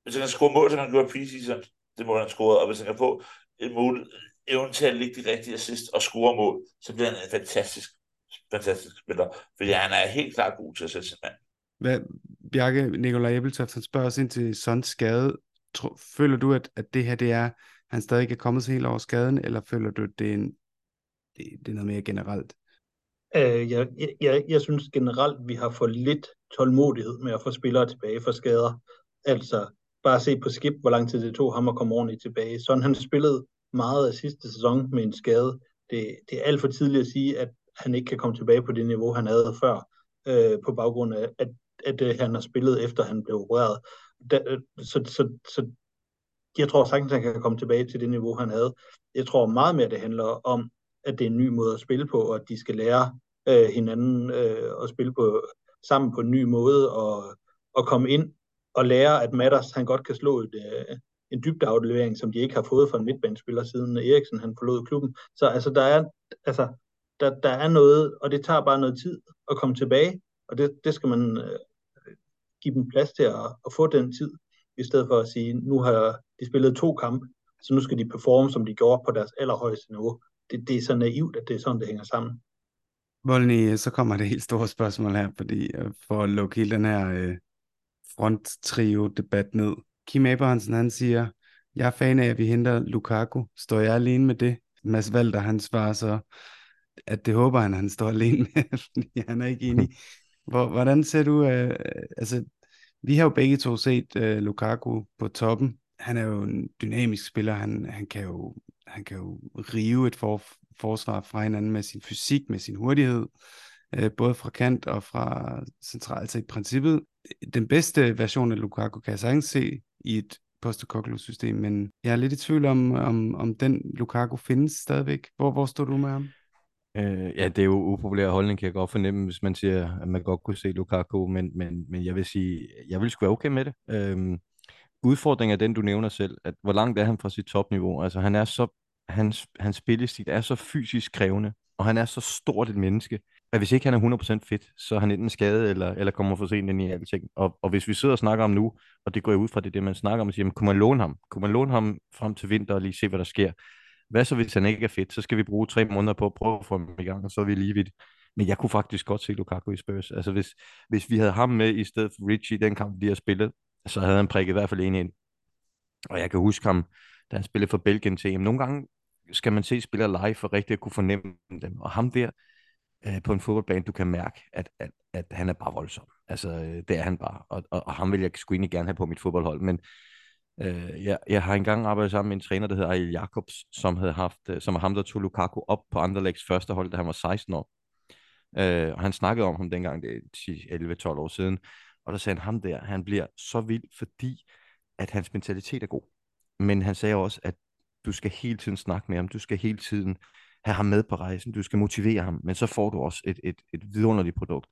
hvis han kan score mål, så kan han gøre preseason, det mål han scorede, og hvis han kan få et mål, eventuelt ligge de rigtige assist og score mål, så bliver han en fantastisk, fantastisk spiller, fordi han er helt klart god til at sætte sin mand. Hvad, Bjarke, Nikolaj Ebeltoft, han spørger os ind til Sons skade. Tro, føler du, at, at det her, det er, han stadig ikke er kommet helt over skaden, eller føler du, at det er, en, det, det er noget mere generelt? Øh, jeg, jeg, jeg synes generelt, vi har for lidt tålmodighed med at få spillere tilbage fra skader. Altså, bare se på Skip, hvor lang tid det tog ham at komme ordentligt tilbage. Sådan han spillede meget af sidste sæson med en skade. Det, det er alt for tidligt at sige, at han ikke kan komme tilbage på det niveau, han havde før, øh, på baggrund af, at at øh, han har spillet, efter han blev opereret. Da, øh, så, så, så jeg tror sagtens, han kan komme tilbage til det niveau, han havde. Jeg tror meget mere, det handler om, at det er en ny måde at spille på, og at de skal lære øh, hinanden øh, at spille på, sammen på en ny måde, og, og komme ind og lære, at Madders, han godt kan slå et, øh, en dybdeaflevering, som de ikke har fået fra en midtbanespiller, siden Eriksen, han forlod klubben. Så altså, der er, altså, der, der er noget, og det tager bare noget tid at komme tilbage, og det, det skal man... Øh, give dem plads til at, at få den tid, i stedet for at sige, nu har de spillet to kampe, så nu skal de performe, som de gjorde på deres allerhøjeste niveau. Det, det er så naivt, at det er sådan, det hænger sammen. Vollny, så kommer det helt store spørgsmål her, fordi for at lukke hele den her øh, front-trio-debat ned. Kim Abrahamsen, han siger, jeg er fan af, at vi henter Lukaku. Står jeg alene med det? Mads Walter, han svarer så, at det håber han, han står alene med, fordi han er ikke enig. Hvor, hvordan ser du, øh, altså vi har jo begge to set øh, Lukaku på toppen. Han er jo en dynamisk spiller. Han, han, kan, jo, han kan jo rive et for, forsvar fra hinanden med sin fysik, med sin hurtighed, øh, både fra kant og fra centralt. Så i princippet, den bedste version af Lukaku kan jeg sagtens se i et Postecoglou-system, men jeg er lidt i tvivl om, om, om den Lukaku findes stadigvæk. Hvor, hvor står du med ham? Øh, ja, det er jo upopulær holdning, kan jeg godt fornemme, hvis man siger, at man godt kunne se Lukaku, men, men, men jeg vil sige, jeg vil sgu være okay med det. Øhm, udfordringen er den, du nævner selv, at hvor langt er han fra sit topniveau? Altså, han er så, hans, hans spillestil er så fysisk krævende, og han er så stort et menneske, at hvis ikke han er hundrede procent fit, så er han enten skadet, eller, eller kommer for sent ind i alting. Og, og hvis vi sidder og snakker om nu, og det går jeg ud fra, det det, man snakker om, og siger, jamen, kunne man låne ham? Kunne man låne ham frem til vinter og lige se, hvad der sker? Hvad så, hvis han ikke er fedt? Så skal vi bruge tre måneder på at prøve at få ham i gang, og så er vi lige vidt. Men jeg kunne faktisk godt se Lukaku i Spurs. Altså, hvis, hvis vi havde ham med i stedet for Richie i den kamp, de har spillet, så havde han prikket i hvert fald en ind. Og jeg kan huske ham, da han spillede for Belgien til. Nogle gange skal man se spillere live for rigtigt at kunne fornemme dem. Og ham der øh, på en fodboldbane, du kan mærke, at, at, at han er bare voldsom. Altså, det er han bare. Og, og, og ham vil jeg sgu egentlig gerne have på mit fodboldhold, men Øh, jeg, jeg har engang arbejdet sammen med en træner, der hedder Ariel Jacobs, som havde haft, som var ham, der tog Lukaku op på Anderlechts første hold, da han var seksten år. Øh, og han snakkede om ham dengang, det er ti elleve tolv år siden. Og der sagde han, ham der, han bliver så vild, fordi at hans mentalitet er god. Men han sagde også, at du skal hele tiden snakke med ham, du skal hele tiden have ham med på rejsen, du skal motivere ham, men så får du også et, et, et vidunderligt produkt.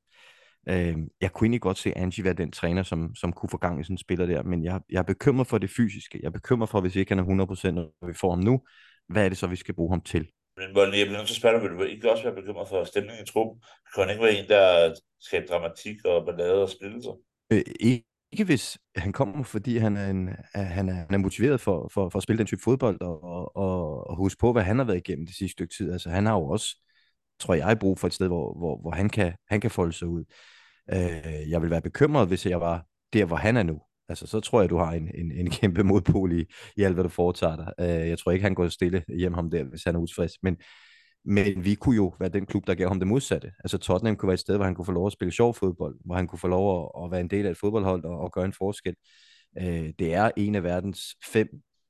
Øh, jeg kunne egentlig godt se Angie være den træner, som, som kunne få gang i sådan en spiller der, men jeg, jeg er bekymret for det fysiske, jeg er bekymret for, hvis ikke han er hundrede procent, og vi får ham nu, hvad er det så, vi skal bruge ham til? Men Vollny, jeg bliver nødt til at spørge dig, vil du ikke også være bekymret for stemningen i truppen? Kan han ikke være en, der skaber dramatik og ballade og splittelser? Øh, ikke. Ikke hvis han kommer, fordi han er, en, han er, han er motiveret for, for, for at spille den type fodbold, og, og, og huske på, hvad han har været igennem det sidste stykke tid. Altså, han har jo også, tror jeg, brug for et sted, hvor, hvor, hvor han, kan, han kan folde sig ud. Øh, jeg vil være bekymret, hvis jeg var der, hvor han er nu. Altså, så tror jeg, du har en, en, en kæmpe modpol i, i alt, hvad du foretager dig. Øh, jeg tror ikke, han går stille hjem ham der, hvis han er utilfreds. Men, men vi kunne jo være den klub, der gav ham det modsatte. Altså Tottenham kunne være et sted, hvor han kunne få lov at spille sjov fodbold, hvor han kunne få lov at, at være en del af et fodboldhold og, og gøre en forskel. Øh, det er en af verdens fem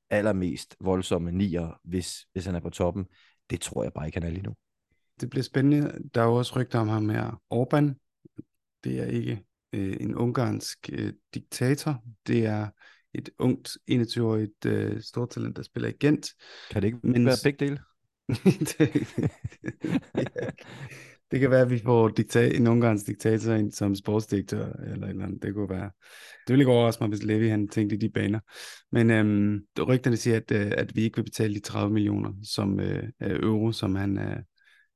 allermest voldsomme nier, hvis, hvis han er på toppen. Det tror jeg bare ikke, han er lige nu. Det bliver spændende. Der er jo også rygter om ham her. Orbán, det er ikke øh, en ungarsk øh, diktator. Det er et ungt, enogtyve-årigt øh, stortalent, der spiller i Gent. Kan det ikke Men... være begge dele? det, ja. Det kan være, at vi får diktat, en ungarns diktator ind som sportsdirektør eller et eller andet. Det kunne være. Det ville ikke overraske mig, hvis Levy han tænkte i de baner. Men øhm, rygterne siger, at, øh, at vi ikke vil betale de tredive millioner som øh, euro, som han øh,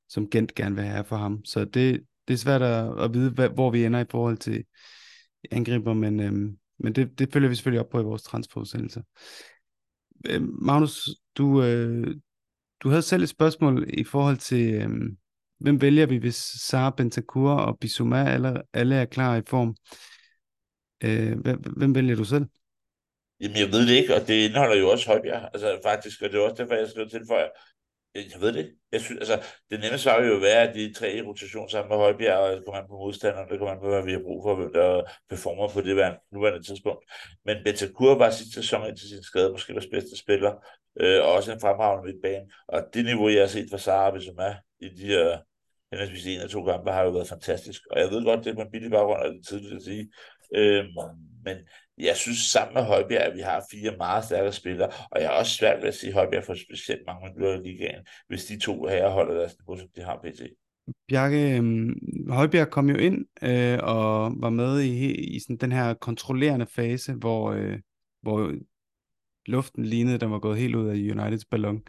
som Gent gerne vil have for ham. Så det, det er svært at, at vide, hvad, hvor vi ender i forhold til angriber, men, øh, men det, det følger vi selvfølgelig op på i vores transferudsendelser. Øh, Magnus, du... Øh, Du havde selv et spørgsmål i forhold til, øhm, hvem vælger vi, hvis Sara, Bentancur og Bissouma alle, alle er klar i form? Øh, hvem, hvem vælger du selv? Jamen, jeg ved det ikke, og det indeholder jo også Højbjerg, altså faktisk, og det er også derfor, jeg skal tilføje. Jeg ved det. Jeg synes, altså, det nemme svar vil jo være, at de tre i rotation sammen med Højbjerg, og det kommer an på modstanderne, det kommer an på, hvad vi har brug for, hvem der performer på det nuværende tidspunkt. Men Bentancur var sidste sæson indtil sin skade, måske vores bedste spiller, øh, og også en fremragende midtbane. Og det niveau, jeg har set fra Sara, som er i de her henholdsvis en og to kampe, har jo været fantastisk. Og jeg ved godt, det er på en billig baggrund, og det er tidligt at sige. Øh, men jeg synes sammen med Højbjerg, at vi har fire meget stærke spillere, og jeg har også svært ved at sige, at Højbjerg får specielt mange minutter i ligaen, hvis de to herrer holder deres niveau, som de har pt. Bjarke, Højbjerg kom jo ind øh, og var med i, i sådan den her kontrollerende fase, hvor, øh, hvor luften lignede, der var gået helt ud af Uniteds ballon.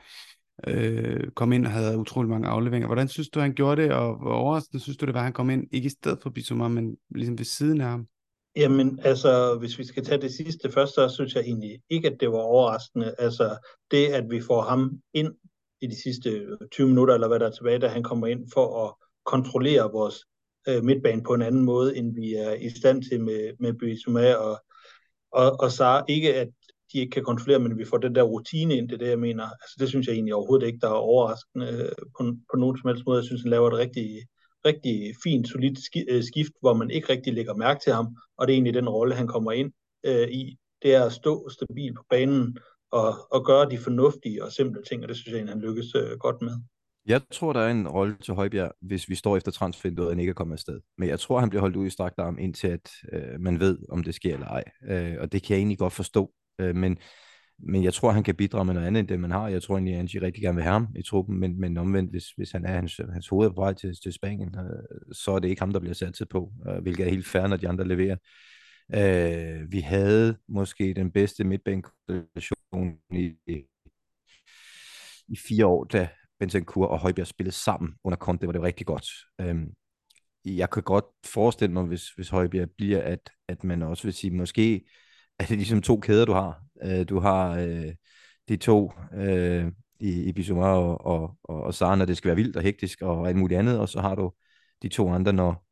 Øh, kom ind og havde utrolig mange afleveringer. Hvordan synes du, han gjorde det, og hvor overraskende synes du, det var, at han kom ind, ikke i stedet for Bissouma, men ligesom ved siden af ham? Jamen, altså, hvis vi skal tage det sidste først, så synes jeg egentlig ikke, at det var overraskende. Altså, det, at vi får ham ind i de sidste tyve minutter, eller hvad der er tilbage, da han kommer ind for at kontrollere vores øh, midtbane på en anden måde, end vi er i stand til med, med Bissouma og, og, og Sara. Ikke, at de ikke kan kontrollere, men vi får den der rutine ind, det er det, jeg mener. Altså, det synes jeg egentlig overhovedet ikke, der er overraskende øh, på, på nogen som helst måde. Jeg synes, han laver et rigtig... rigtig fint, solidt skift, hvor man ikke rigtig lægger mærke til ham, og det er egentlig den rolle, han kommer ind øh, i, det er at stå stabil på banen, og, og gøre de fornuftige og simple ting, og det synes jeg egentlig, han lykkes øh, godt med. Jeg tror, der er en rolle til Højbjerg, hvis vi står efter transfervinduet, og han ikke er kommet afsted, men jeg tror, han bliver holdt ud i strakt arm, indtil at øh, man ved, om det sker eller ej, øh, og det kan jeg egentlig godt forstå, øh, men Men jeg tror, han kan bidrage med noget andet, end det man har. Jeg tror egentlig, at Angie rigtig gerne vil have ham i truppen, men, men omvendt, hvis, hvis han er hans, hans hoved er på vej til, til Spanien, øh, så er det ikke ham, der bliver sat til på, øh, hvilket er helt fair, når de andre leverer. Øh, vi havde måske den bedste midtbanekonstellation i, i fire år, da Bentancur og Højbjerg spillede sammen under Conte, hvor det var rigtig godt. Øh, jeg kan godt forestille mig, hvis, hvis Højbjerg bliver, at, at man også vil sige, måske er det ligesom to kæder, du har. Du har øh, de to øh, i, i Bissouma og, og, og, og Sara, når det skal være vildt og hektisk og alt muligt andet, og så har du de to andre, når,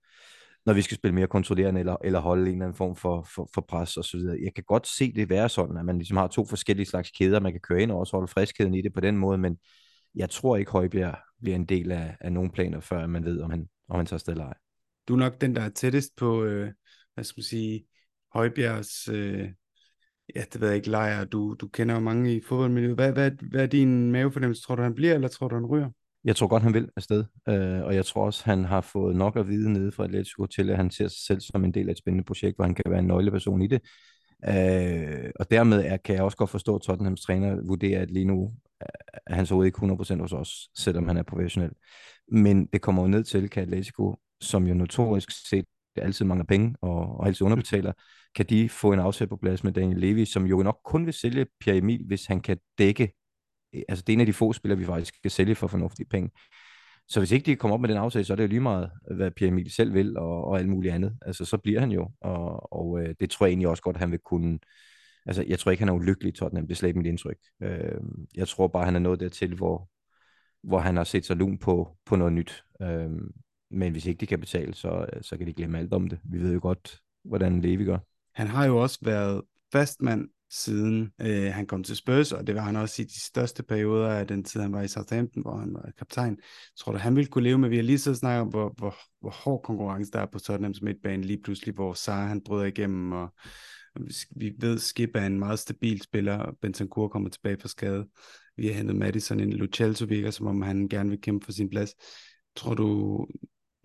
når vi skal spille mere kontrollerende eller, eller holde en eller anden form for, for, for pres og så videre. Jeg kan godt se det være sådan, at man ligesom har to forskellige slags kæder, man kan køre ind og også holde friskheden i det på den måde, men jeg tror ikke, Højbjerg bliver en del af, af nogle planer, før man ved, om han, om han tager afsted eller ej. Du er nok den, der er tættest på, øh, hvad skal man sige, Højbjergs... Øh... ja, det ved jeg ikke, Lejer, du, du kender jo mange i fodboldmiljøet. Hvad, hvad, hvad er din mavefornemmelse? Tror du, han bliver, eller tror du, han ryger? Jeg tror godt, han vil afsted, øh, og jeg tror også, han har fået nok at vide nede fra Atlético til, at han ser sig selv som en del af et spændende projekt, hvor han kan være en nøgleperson i det. Øh, og dermed er, kan jeg også godt forstå, at Tottenhams træner vurderer, at lige nu er han så ikke hundrede procent hos os, selvom han er professionel. Men det kommer jo ned til, kan Atlético, som jo notorisk set altid mangler penge og, og altid underbetaler, kan de få en aftale på plads med Daniel Levy, som jo nok kun vil sælge Pierre Emil, hvis han kan dække. Altså det er en af de få spillere, vi faktisk skal sælge for fornuftige penge. Så hvis ikke de kommer op med den aftale, så er det jo lige meget, hvad Pierre Emil selv vil og, og alt muligt andet. Altså så bliver han jo, og, og øh, det tror jeg egentlig også godt, han vil kunne. Altså jeg tror ikke, han er ulykkelig i Tottenham, det er slet ikke mit indtryk. Øh, jeg tror bare, han er nået dertil, hvor, hvor han har set sig lun på, på noget nyt. Øh, men hvis ikke de kan betale, så, så kan de glemme alt om det. Vi ved jo godt, hvordan Levi gør. Han har jo også været fastmand siden øh, han kom til Spurs, og det var han også i de største perioder af den tid, han var i Southampton, hvor han var kaptajn. Tror du, han ville kunne leve med? Vi har lige så snakket om, hvor, hvor, hvor hård konkurrence der er på Tottenhams midtbane lige pludselig, hvor Sara han bryder igennem, og vi ved, Skip er en meget stabil spiller, og Bentancur kommer tilbage fra skade. Vi har hentet Maddison ind, Lo Celso virker, som om han gerne vil kæmpe for sin plads. Tror du,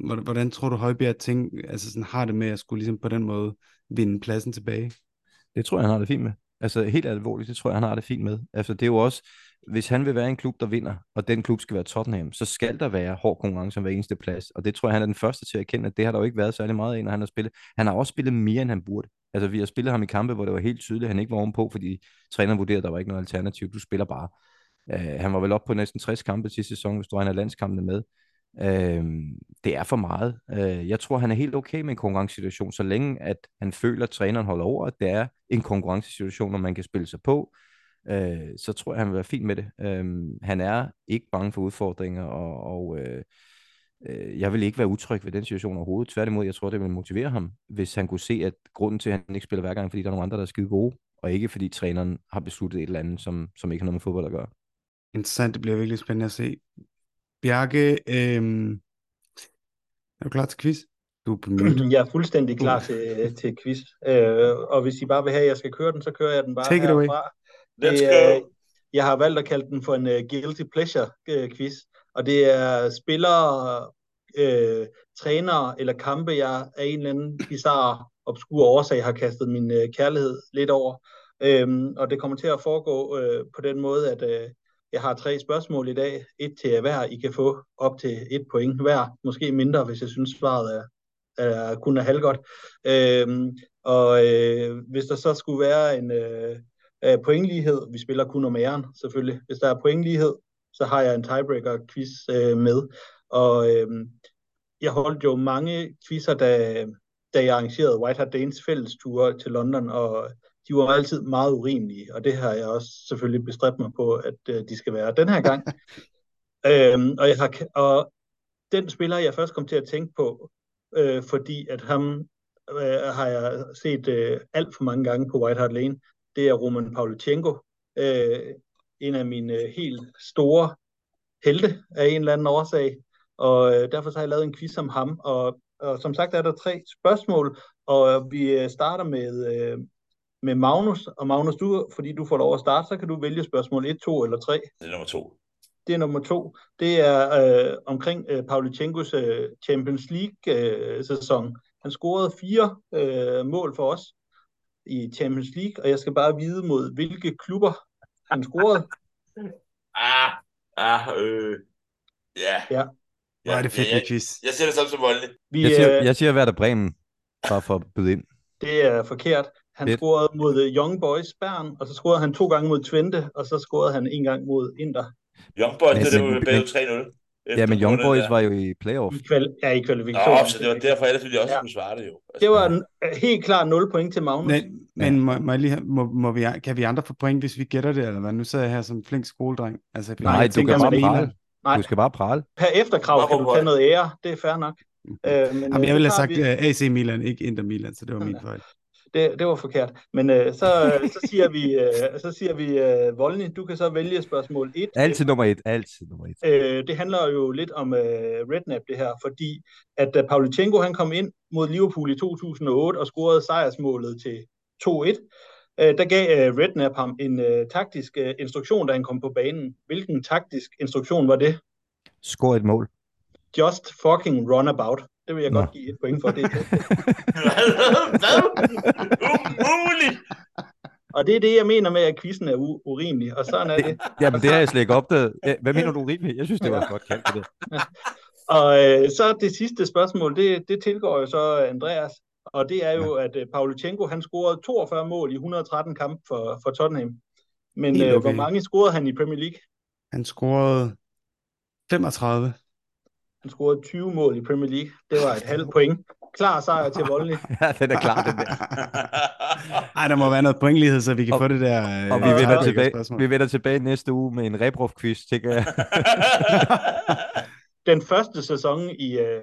hvordan tror du, Højbjerg tænker, altså sådan, har det med at skulle ligesom på den måde vinde pladsen tilbage? Det tror jeg, han har det fint med. Altså helt alvorligt, det tror jeg, han har det fint med. Altså det er jo også, hvis han vil være en klub, der vinder, og den klub skal være Tottenham, så skal der være hård konkurrence om hver eneste plads. Og det tror jeg, han er den første til at erkende, at det har der jo ikke været særlig meget af, når han har spillet. Han har også spillet mere, end han burde. Altså vi har spillet ham i kampe, hvor det var helt tydeligt, at han ikke var ovenpå, fordi træneren vurderede, at der var ikke noget alternativ. Du spiller bare. Uh, han var vel oppe på næsten tres kampe sidste sæson, hvis du regner landskampene med. Uh, det er for meget. Uh, jeg tror, han er helt okay med en konkurrencesituation, så længe at han føler, at træneren holder over, at det er en konkurrencesituation, hvor man kan spille sig på, uh, så tror jeg, han vil være fint med det. Uh, han er ikke bange for udfordringer, og, og uh, uh, jeg vil ikke være utryg ved den situation overhovedet. Tværtimod, jeg tror, det vil motivere ham, hvis han kunne se, at grunden til, at han ikke spiller hver gang, fordi der er nogle andre, der er skide gode, og ikke fordi træneren har besluttet et eller andet, som, som ikke har noget med fodbold at gøre. Interessant, det bliver virkelig spændende at se. Bjarke, øh... er du klar til quiz? Du er jeg er fuldstændig klar til, til quiz. Øh, og hvis I bare vil have, at jeg skal køre den, så kører jeg den bare herfra. Det, øh, jeg har valgt at kalde den for en uh, guilty pleasure uh, quiz. Og det er spillere, øh, trænere eller kampe, jeg af en eller anden bizarre, obskure årsag har kastet min uh, kærlighed lidt over. Øh, og det kommer til at foregå uh, på den måde, at uh, jeg har tre spørgsmål i dag. Et til hver. I kan få op til et point hver. Måske mindre, hvis jeg synes, svaret er, er kun er halvgodt. Øhm, og øh, hvis der så skulle være en øh, pointlighed, vi spiller kun om æren selvfølgelig. Hvis der er pointlighed, så har jeg en tiebreaker-quiz øh, med. Og øh, jeg holdt jo mange quizzer, da, da jeg arrangerede White Hart Danes fællesture til London, og de var altid meget urimelige, og det har jeg også selvfølgelig bestræbt mig på, at øh, de skal være den her gang. øhm, og, jeg har, og den spiller, jeg først kom til at tænke på, øh, fordi at ham øh, har jeg set øh, alt for mange gange på White Hart Lane, det er Roman Pavlichenko, øh, en af mine øh, helt store helte af en eller anden årsag, og øh, derfor så har jeg lavet en quiz om ham, og, og som sagt er der tre spørgsmål, og vi øh, starter med... Øh, med Magnus, og Magnus, du, fordi du får lov at starte, så kan du vælge spørgsmål et, to eller tre. Det er nummer to. Det er nummer to. Det er øh, omkring øh, Pavlichenkos øh, Champions League-sæson. Øh, Han scorede fire øh, mål for os i Champions League, og jeg skal bare vide mod hvilke klubber han scorede. ah, ah, øh, yeah. Ja. Hvor er det fedt, ja, jeg, jeg, jeg siger det samme som Vollny. Vi, jeg, siger, øh, jeg siger, hvad er der Bremen, bare for at byde ind. Det er forkert. Han lidt. Scorede mod Young Boys Bayern, og så scorede han to gange mod Twente, og så scorede han en gang mod Inter. Young Boys, men, det er jo bagud tre nul. Ja, men Young Boys der. Var jo i playoff. I kval- ja, i kvalifikation. Nå, så det var derfor, ellers ville jeg også ja. kunne svare det jo. Altså, det var en, helt klart nul point til Magnus. Men, men må, må lige, må, må vi, kan vi andre få point, hvis vi gætter det, eller hvad? Nu sidder jeg her som en flink skoledreng. Altså, nej, du, tænker, kan bare prale. Nej. Du skal bare prale. Per efterkrav kan du tage noget ære, det er fair nok. Øh, men, jamen, jeg ville have sagt vi... A C Milan, ikke Inter Milan, så det var min fejl. Det, det var forkert, men øh, så, så siger vi, øh, så siger vi øh, Vollny, du kan så vælge spørgsmål et. Altid nummer et, altid nummer et. Øh, det handler jo lidt om øh, Redknapp det her, fordi at da Pavlichenko han kom ind mod Liverpool i to tusind og otte og scorede sejrsmålet til to et, øh, der gav øh, Redknapp ham en øh, taktisk øh, instruktion, da han kom på banen. Hvilken taktisk instruktion var det? Score et mål. Just fucking run about. Det vil jeg Nå. godt give et point for. Det. Hvad? Umuligt! Og det er det, jeg mener med, at quizzen er u- urimelig, og sådan er det. Jamen, det har jeg slet ikke opdaget. Hvad mener du urimeligt? Jeg synes, det var et godt kaldt, det. Og øh, så det sidste spørgsmål, det, det tilgår jo så Andreas, og det er jo, at øh, Pavlichenko, han scorede toogfyrre mål i et hundrede og tretten kampe for, for Tottenham. Men øh, okay. hvor mange scorede han i Premier League? Han scorede femogtredive. Han scorede tyve mål i Premier League. Det var et halvt point. Klar sejr til Vollny. Ja, den er klar, den der. Ej, der må være noget pointlighed, så vi kan og, få det der... Øh, og vi vender, tilbage, vi vender tilbage næste uge med en Rebrov-quiz, tænker jeg. Den første sæson i, øh,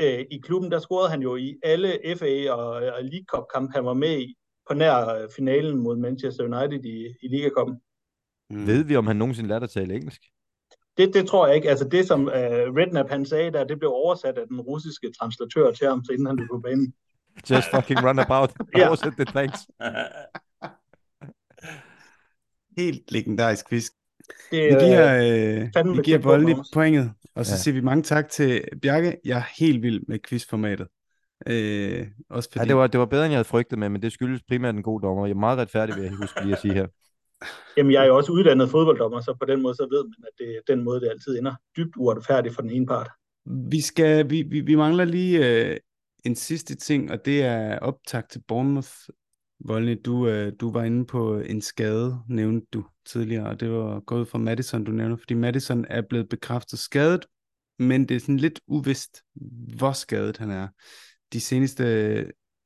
øh, i klubben, der scorede han jo i alle F A og, og League Cup-kamp, han var med i, på nær finalen mod Manchester United i, i League Cup. Mm. Ved vi, om han nogensinde lærte at tale engelsk? Det, det tror jeg ikke. Altså det, som øh, Redknapp han sagde der, det blev oversat af den russiske translatør til ham, så inden han blev på banen. Just fucking run about. Oversæt det, thanks. Helt legendarisk quiz. Det, vi giver, øh, vi giver Vollny pointet, og så ja. siger vi mange tak til Bjarke. Jeg er helt vild med quizformatet. Øh, også fordi... ja, det, var, det var bedre, end jeg havde frygtet med, men det skyldes primært en god dommer. Jeg er meget retfærdig, vil jeg huske lige at sige her. Jamen, jeg er jo også uddannet fodbolddommer, så på den måde så ved man, at det er den måde, det altid ender. Dybt uretfærdigt for den ene part. Vi, skal, vi, vi, vi mangler lige øh, en sidste ting, og det er optakt til Bournemouth. Vollny, du, øh, du var inde på en skade, nævnte du tidligere, og det var gået fra Maddison, du nævnte, fordi Maddison er blevet bekræftet skadet, men det er sådan lidt uvist, hvor skadet han er. De seneste,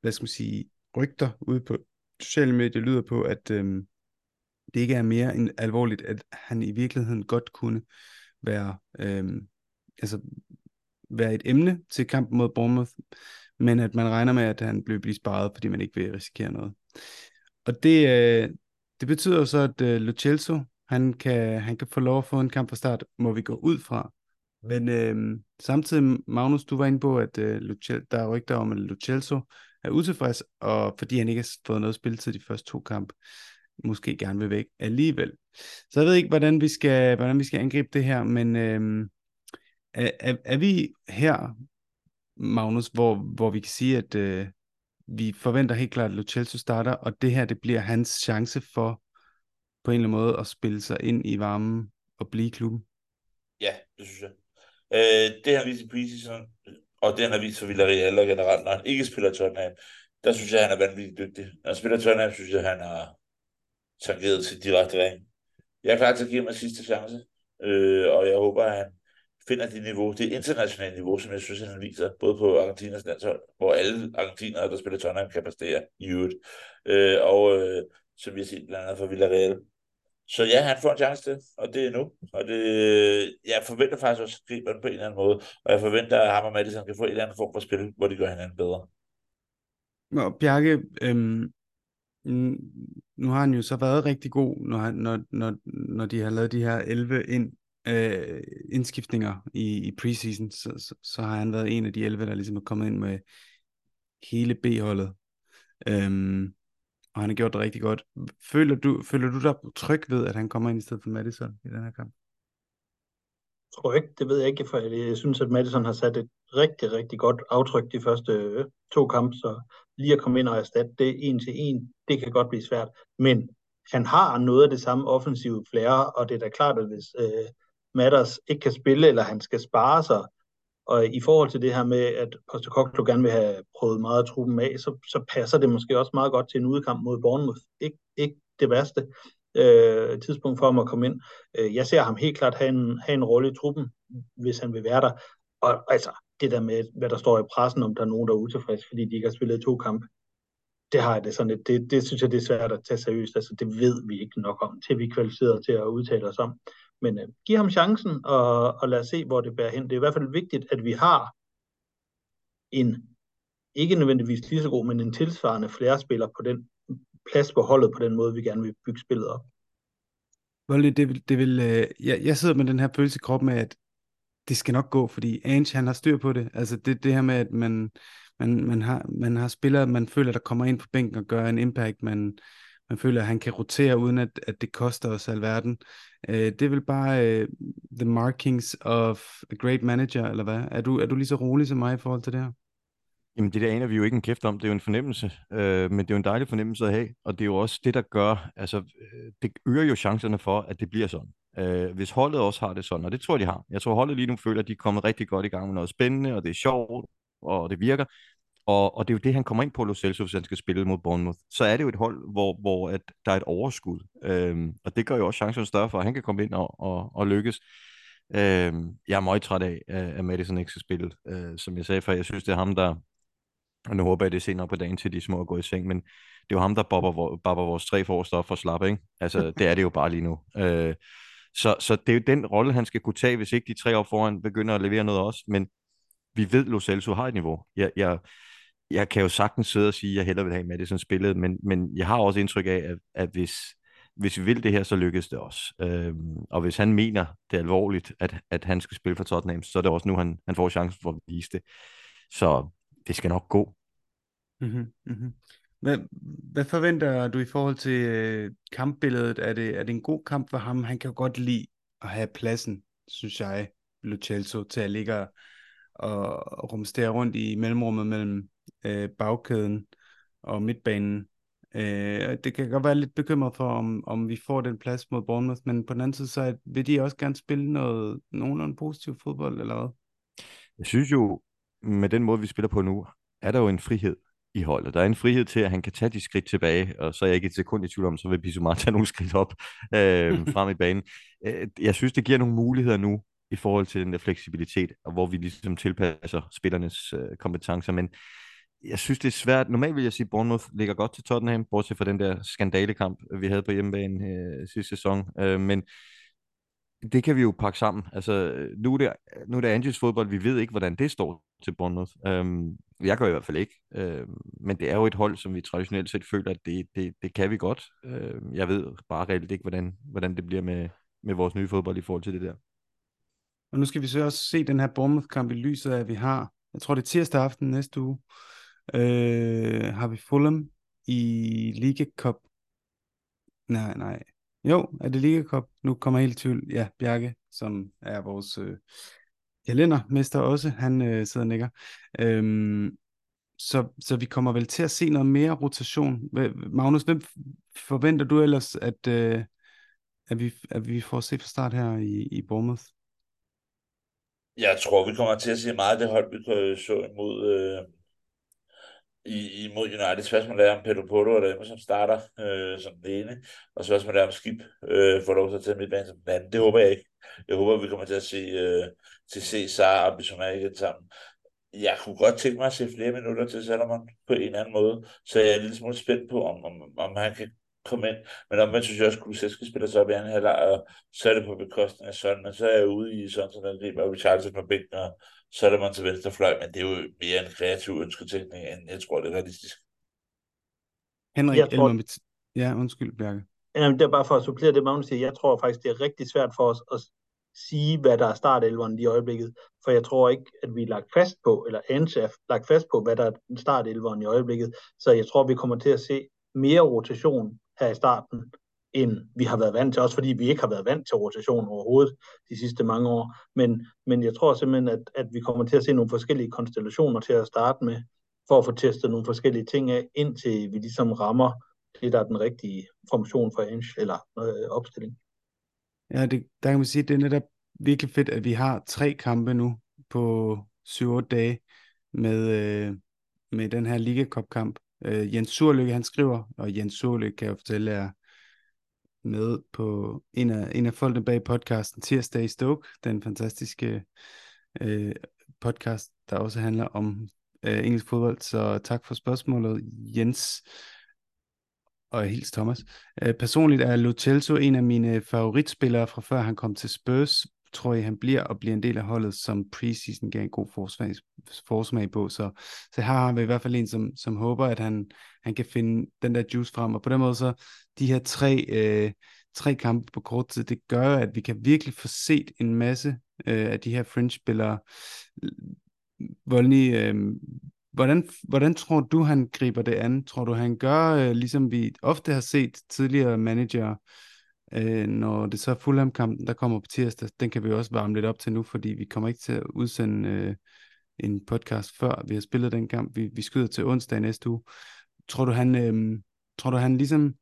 hvad skal man sige, rygter ude på sociale medier lyder på, at øh, det ikke er mere end alvorligt, at han i virkeligheden godt kunne være, øh, altså, være et emne til kampen mod Bournemouth, men at man regner med, at han bliver blive sparet, fordi man ikke vil risikere noget. Og det, øh, det betyder så, at øh, Lo Celso, han kan, han kan få lov at få en kamp fra start, må vi gå ud fra. Men øh, samtidig, Magnus, du var inde på, at øh, Lo- der er rygter om, at Lo Celso er utilfreds, og fordi han ikke har fået noget spilletid de første to kampe, måske gerne vil væk alligevel. Så jeg ved ikke, hvordan vi skal, hvordan vi skal angribe det her, men øh, er, er vi her, Magnus, hvor, hvor vi kan sige, at øh, vi forventer helt klart, at Lo Celso starter, og det her, det bliver hans chance for, på en eller anden måde, at spille sig ind i varmen og blive i klubben? Ja, det synes jeg. Øh, det har vist i preseason, og det har vist for Villarreal og generelt, når han ikke spiller Tottenham, der synes jeg, han er vanvittigt dygtig. Når han spiller Tottenham, synes jeg, han har tangeret til direkte ring. Jeg er klar til at give mig sidste chance, øh, og jeg håber, at han finder det niveau, det internationale niveau, som jeg synes, han viser, både på Argentinas landshold, hvor alle argentinere, der spiller Tottenham, kan præstere i øvrigt, øh, og øh, som vi har set blandt andet fra Villarreal. Så ja, han får en chance til, og det er nu. Og det, jeg forventer faktisk også, at gribe han på en eller anden måde, og jeg forventer, at ham og Maddison kan få en eller anden form for spil, hvor de gør hinanden bedre. Nå, Bjarke, øhm, nu har han jo så været rigtig god, når, han, når, når, når de har lavet de her elleve ind, øh, indskiftninger i, i preseason, så, så, så har han været en af de elleve, der ligesom er kommet ind med hele B-holdet. Øhm, og han har gjort det rigtig godt. Føler du, føler du dig tryg ved, at han kommer ind i stedet for Maddison i den her kamp? Tryg, det ved jeg ikke, for jeg synes, at Maddison har sat et rigtig, rigtig godt aftryk de første to kampe, så lige at komme ind og erstatte det en til en, det kan godt blive svært. Men han har noget af det samme offensive flære, og det er da klart, at hvis øh, Madders ikke kan spille, eller han skal spare sig, og i forhold til det her med, at Postecoglou gerne vil have prøvet meget af truppen af, så, så passer det måske også meget godt til en udkamp mod Bournemouth. Ikke, ikke det værste øh, tidspunkt for ham at komme ind. Jeg ser ham helt klart have en, have en rolle i truppen, hvis han vil være der. Og altså, det der med, hvad der står i pressen, om der er nogen, der er utilfreds, fordi de ikke har spillet to kampe, det har jeg det sådan lidt. Det, det synes jeg, det er svært at tage seriøst. Altså, det ved vi ikke nok om, til vi er kvalificerede til at udtale os om. Men øh, giv ham chancen, og, og lad os se, hvor det bærer hen. Det er i hvert fald vigtigt, at vi har en, ikke nødvendigvis lige så god, men en tilsvarende flere spillere på den plads på holdet, på den måde, vi gerne vil bygge spillet op. Vollny, det vil, det vil øh, jeg, jeg sidder med den her følelse i kroppen af, at det skal nok gå, fordi Ange, han har styr på det. Altså det, det her med, at man, man, man, har, man har spillere, man føler, der kommer ind på bænken og gør en impact, man, man føler, at han kan rotere, uden at, at det koster os alverden. Uh, det er vel bare uh, the markings of a great manager, eller hvad? Er du, er du lige så rolig som mig i forhold til det her? Jamen det der aner vi jo ikke en kæft om, det er jo en fornemmelse, øh, men det er jo en dejlig fornemmelse at have, og det er jo også det, der gør, altså det øger jo chancerne for, at det bliver sådan. Øh, hvis holdet også har det sådan, og det tror jeg, de har. Jeg tror, holdet lige nu føler, at de er kommet rigtig godt i gang med noget spændende, og det er sjovt, og det virker, og, og det er jo det, han kommer ind på, Lo Celso, hvis han skal spille mod Bournemouth. Så er det jo et hold, hvor, hvor at der er et overskud, øh, og det gør jo også chancerne større for, at han kan komme ind og, og, og lykkes. Øh, jeg er meget træt af, at Maddison ikke skal spille, øh, som jeg sagde før. Jeg synes, det er ham, der... Og nu håber jeg, det senere på dagen, til de små at gå i seng, men det er jo ham, der bobber vores tre forreste op for slap, ikke? Altså, det er det jo bare lige nu. Øh, så, så det er jo den rolle, han skal kunne tage, hvis ikke de tre op foran begynder at levere noget også, men vi ved, Lo Celso har et niveau. Jeg, jeg, jeg kan jo sagtens sidde og sige, at jeg hellere vil have Maddison spillet, men, men jeg har også indtryk af, at, at hvis, hvis vi vil det her, så lykkes det også. Øh, og hvis han mener, det er alvorligt, at, at han skal spille for Tottenham, så er det også nu, han, han får chancen for at vise det. Så det skal nok gå. Mm-hmm, mm-hmm. Hvad, hvad forventer du i forhold til øh, kampbilledet? Er det, er det en god kamp for ham? Han kan jo godt lide at have pladsen, synes jeg, Lo Celso, til at ligge og rumstere rundt i mellemrummet mellem øh, bagkæden og midtbanen. Øh, det kan godt være lidt bekymret for, om, om vi får den plads mod Bournemouth, men på den anden side, så vil de også gerne spille noget nogenlunde positiv fodbold, eller hvad? Jeg synes jo, med den måde, vi spiller på nu, er der jo en frihed i holdet. Der er en frihed til, at han kan tage de skridt tilbage, og så er jeg ikke et sekund i tvivl om, så vil Bissouma tage nogle skridt op øh, frem i banen. Jeg synes, det giver nogle muligheder nu, i forhold til den der fleksibilitet, og hvor vi ligesom tilpasser spillernes øh, kompetencer, men jeg synes, det er svært. Normalt vil jeg sige, at Bournemouth ligger godt til Tottenham, bortset fra den der skandalekamp, vi havde på hjemmebane øh, sidste sæson, øh, men det kan vi jo pakke sammen. Altså, nu er det, nu er det Anges fodbold, vi ved ikke, hvordan det står til Bournemouth. Øhm, jeg gør i hvert fald ikke. Øhm, men det er jo et hold, som vi traditionelt set føler, at det, det, det kan vi godt. Øhm, jeg ved bare reelt ikke, hvordan, hvordan det bliver med, med vores nye fodbold i forhold til det der. Og nu skal vi så også se den her Bournemouth-kamp i lyset af, at vi har, jeg tror det er tirsdag aften næste uge, øh, har vi Fulham i Liga Cup. Nej, nej. Jo, er det Liga Cup? Nu kommer jeg helt i tvivl. Ja, Bjarke, som er vores øh, kalendermester også, han øh, sidder og nikker. Øhm, så, så vi kommer vel til at se noget mere rotation. Magnus, hvem forventer du ellers, at, øh, at, vi, at vi får se fra start her i, i Bournemouth? Jeg tror, vi kommer til at se meget af det hold, vi så imod... Øh... I, imod United. Spørgsmålet er, om Pedro Porro og dem, som starter øh, som det ene, og spørgsmålet er, om Skib øh, får lov til at tage midtbanen som den anden. Det håber jeg ikke. Jeg håber, at vi kommer til at se, øh, til at se Sara og Bissouma igen sammen. Jeg kunne godt tænke mig at se flere minutter til Solomon på en eller anden måde, så jeg er en lille smule spændt på, om, om, om han kan komme ind. Men om man synes jeg også, at Kulisevski spiller sig op i anden halvleg, og så er det på bekostning af sådan, og så er jeg ude i sådan, sådan en del, og Richarlison på bænken, og så er man til venstrefløj, men det er jo mere en kreativ ønsketænkning, end jeg tror, det er realistisk. Henrik Elmer, ja, undskyld, Bjarke. Jamen, det er bare for at supplere det, Magnus siger. Jeg tror faktisk, det er rigtig svært for os at sige, hvad der er startelveren i øjeblikket, for jeg tror ikke, at vi er lagt fast på, eller Ange er lagt fast på, hvad der er startelveren i øjeblikket, så jeg tror, vi kommer til at se mere rotation her i starten, end vi har været vant til, også fordi vi ikke har været vant til rotation overhovedet de sidste mange år. Men, men jeg tror simpelthen, at, at vi kommer til at se nogle forskellige konstellationer til at starte med, for at få testet nogle forskellige ting af, indtil vi ligesom rammer det, der er den rigtige formation for Ange, eller øh, opstilling. Ja, det, der kan man sige, at det er netop virkelig fedt, at vi har tre kampe nu på syv otte dage med, øh, med den her Liga Cup-kamp. Øh, Jens Surløkke, han skriver, og Jens Surløkke kan jeg fortælle jer, med på en af, en af folkene bag podcasten Tirsdag i Stoke, den fantastiske øh, podcast, der også handler om øh, engelsk fodbold. Så tak for spørgsmålet, Jens, og hils Thomas. Øh, personligt er Lo Celso en af mine favoritspillere fra før han kom til Spurs. Tror jeg, han bliver og bliver en del af holdet, som preseason gav en god forsmag, forsmag på. Så, så her har vi i hvert fald en, som, som håber, at han, han kan finde den der juice frem. Og på den måde så, de her tre, øh, tre kampe på kort tid, det gør, at vi kan virkelig få set en masse øh, af de her fringe-spillere. Vollny, øh, hvordan, hvordan tror du, han griber det an? Tror du, han gør, øh, ligesom vi ofte har set tidligere manager, øh, når det så er Fulham-kampen, der kommer på tirsdag, den kan vi også varme lidt op til nu, fordi vi kommer ikke til at udsende øh, en podcast, før vi har spillet den kamp. Vi, vi skyder til onsdag næste uge. Tror du, han, øh, tror du, han ligesom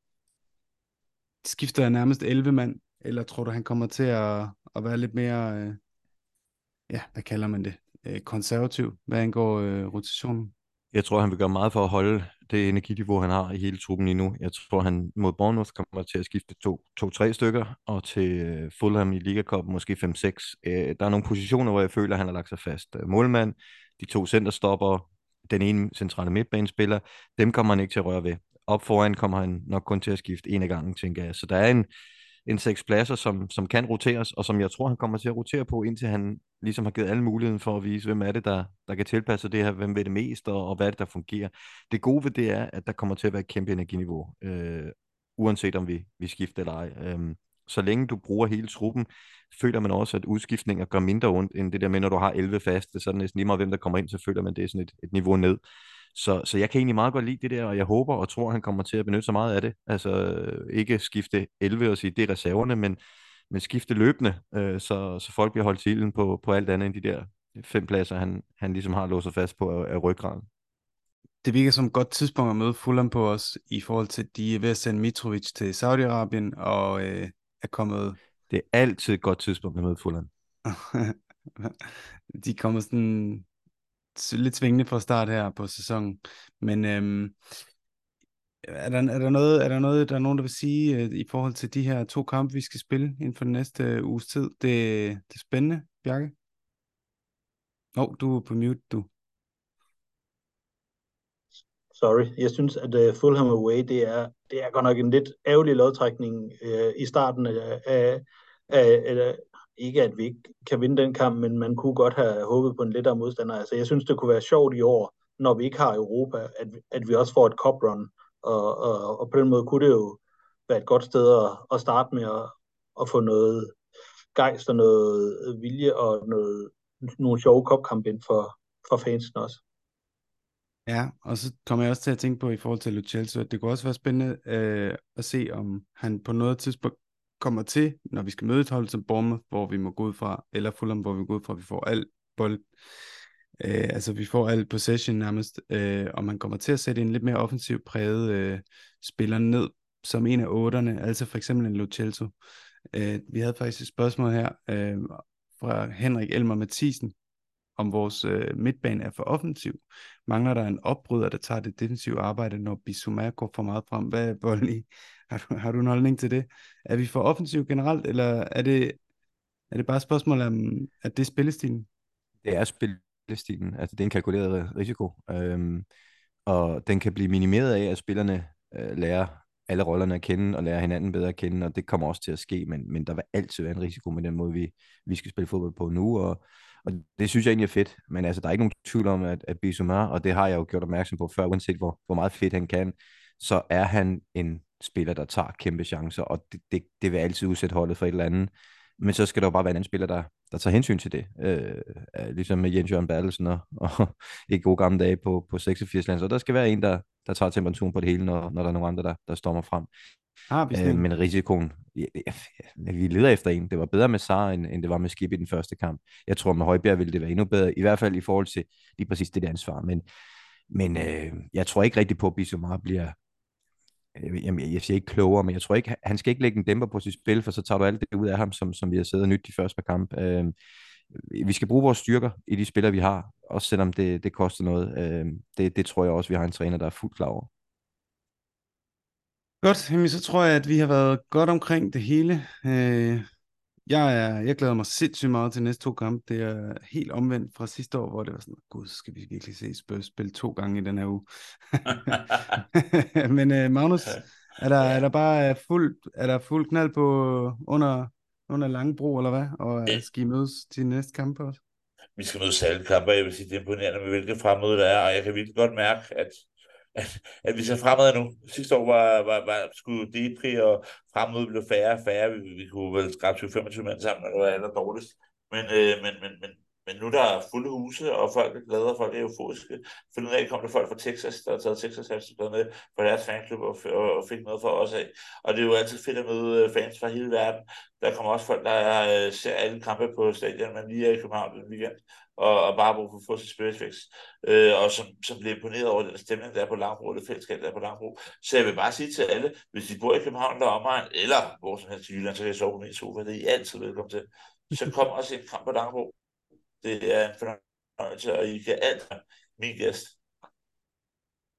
skifter nærmest elleve mand, eller tror du, han kommer til at, at være lidt mere, øh, ja, hvad kalder man det, øh, konservativ, hvad angår øh, rotationen? Jeg tror, han vil gøre meget for at holde det energiniveau, han har i hele truppen lige nu. Jeg tror, han mod Bournemouth kommer til at skifte to-tre stykker, og til Fulham i Liga Cup måske fem-seks. Øh, der er nogle positioner, hvor jeg føler, han har lagt sig fast. Målmand, de to centerstopper, den ene centrale midtbanespiller, dem kommer han ikke til at røre ved. Op foran kommer han nok kun til at skifte en af gangen, tænker jeg. Så der er en, en seks pladser, som, som kan roteres, og som jeg tror, han kommer til at rotere på, indtil han ligesom har givet alle muligheden for at vise, hvem er det, der, der kan tilpasse det her, hvem ved det mest, og, og hvad er det, der fungerer. Det gode ved det er, at der kommer til at være et kæmpe energiniveau, øh, uanset om vi, vi skifter eller ej. Øh, så længe du bruger hele truppen, føler man også, at udskiftninger gør mindre ondt, end det der med, når du har elleve faste, så er det næsten lige meget, hvem der kommer ind, så føler man, det er sådan et, et niveau ned. Så, så jeg kan egentlig meget godt lide det der, og jeg håber og tror, han kommer til at benytte sig meget af det. Altså ikke skifte elleve og sige, det er reserverne, men, men skifte løbende, øh, så, så folk bliver holdt til ilden på, på alt andet end de der fem pladser, han, han ligesom har låst sig fast på af, af ryggraden. Det virker som et godt tidspunkt at møde Fulham på os, i forhold til, at de er ved at sende Mitrovic til Saudi-Arabien, og øh, er kommet... Det er altid et godt tidspunkt at møde Fulham. De kommer sådan... lidt svingende fra start her på sæsonen, men øhm, er, der, er der noget, er der noget, der er nogen, der vil sige øh, i forhold til de her to kampe, vi skal spille inden for den næste øh, uges tid? Det, det er spændende, Bjarke. Åh, oh, du er på mute, du. Sorry, jeg synes, at uh, Fulham away, det er, det er godt nok en lidt ærgerlig lodtrækning øh, i starten af, af, af, af ikke at vi ikke kan vinde den kamp, men man kunne godt have håbet på en lettere modstander. Altså, jeg synes, det kunne være sjovt i år, når vi ikke har Europa, at, at vi også får et cup run. Og, og, og på den måde kunne det jo være et godt sted at, at starte med at, at få noget gejst og noget vilje og noget, nogle sjove cup-kamp ind for, for fansen også. Ja, og så kommer jeg også til at tænke på i forhold til Lo Celso, at det kunne også være spændende øh, at se, om han på noget tidspunkt kommer til, når vi skal møde et hold som Bournemouth, hvor vi må gå ud fra, eller Fulham, hvor vi går ud fra, vi får alt bold, øh, altså vi får alt possession nærmest, øh, og man kommer til at sætte en lidt mere offensiv præget øh, spiller ned, som en af otterne, altså for eksempel en Lo Celso. Øh, vi havde faktisk et spørgsmål her, øh, fra Henrik Elmer Mathisen, om vores øh, midtbane er for offensiv. Mangler der en opbryder, der tager det defensive arbejde, når Bissouma går for meget frem? Hvad er bolden i? Har du, har du en holdning til det? Er vi for offensiv generelt, eller er det, er det bare et spørgsmål om, at det er spillestilen? Det er spillestilen. Altså, det er en kalkuleret risiko. Øhm, og den kan blive minimeret af, at spillerne øh, lærer alle rollerne at kende, og lærer hinanden bedre at kende, og det kommer også til at ske, men, men der vil altid være en risiko med den måde, vi, vi skal spille fodbold på nu, og Og det synes jeg egentlig er fedt, men altså, der er ikke nogen tvivl om, at, at Bissouma, og det har jeg jo gjort opmærksom på før, uanset hvor, hvor meget fedt han kan, så er han en spiller, der tager kæmpe chancer, og det, det, det vil altid udsætte holdet for et eller andet. Men så skal der jo bare være en anden spiller, der, der tager hensyn til det. Øh, ligesom med Jens Jørgen Bertelsen og, og i gode gamle dage på, på seksogfirs land. Så der skal være en, der, der tager temperaturen på det hele, når, når der er nogle andre, der, der stormer frem. Ah, øh, men risikoen, ja, ja, ja, vi leder efter en. Det var bedre med Sara, end, end det var med Skib i den første kamp. Jeg tror, med Højbjerg ville det være endnu bedre, i hvert fald i forhold til lige præcis det der ansvar. Men, men øh, jeg tror ikke rigtig på, at Bissouma bliver, øh, jamen, jeg siger ikke klogere, men jeg tror ikke, han skal ikke lægge en dæmper på sit spil, for så tager du alt det ud af ham, som, som vi har siddet og nyt de første par kamp. Øh, vi skal bruge vores styrker i de spillere, vi har, også selvom det, det koster noget. Øh, det, det tror jeg også, vi har en træner, der er fuldt klar over. Godt, jamen så tror jeg, at vi har været godt omkring det hele. Øh, jeg, er, jeg glæder mig sindssygt meget til næste to kampe. Det er helt omvendt fra sidste år, hvor det var sådan, gud, skal vi virkelig se Spurs spille to gange i den her uge. Men øh, Magnus, er der, er der bare fuld, er der fuld knald på under, under Langbro, eller hvad? Og øh, skal I mødes til næste kampe også? Vi skal mødes alle kampe, jeg vil sige, det er imponerende med hvilke fremmøde der er, og jeg kan virkelig godt mærke, at at, at vi ser fremad nu. Sidste år var, var, var skulle D tre og fremad blev færre og færre. Vi, vi kunne vel skrabe tyve til femogtyve mand sammen, og det var aller dårligst. Men, øh, men, men, men, men nu der er fulde huse, og folk er glade, og folk er euforiske. For nu kom der folk fra Texas, der har taget Texas halvstøbler med på deres fanklub og, og, og fik noget fra os af. Og det er jo altid fedt at møde fans fra hele verden. Der kommer også folk, der øh, ser alle kampe på stadion, men lige er i København den weekend. Og, og bare brug for at få sit spilsfix, øh, og som, som bliver imponeret over den stemning, der er på Langbro, det fællesskab, der er på Langbro. Så jeg vil bare sige til alle, hvis de bor i København, der er omegn, eller hvor som helst i Jylland, så kan I sove på min sofa, det er I altid velkommen til. Så kom også en kamp på Langbro. Det er en fornøjelse, og I kan alt have min gæst.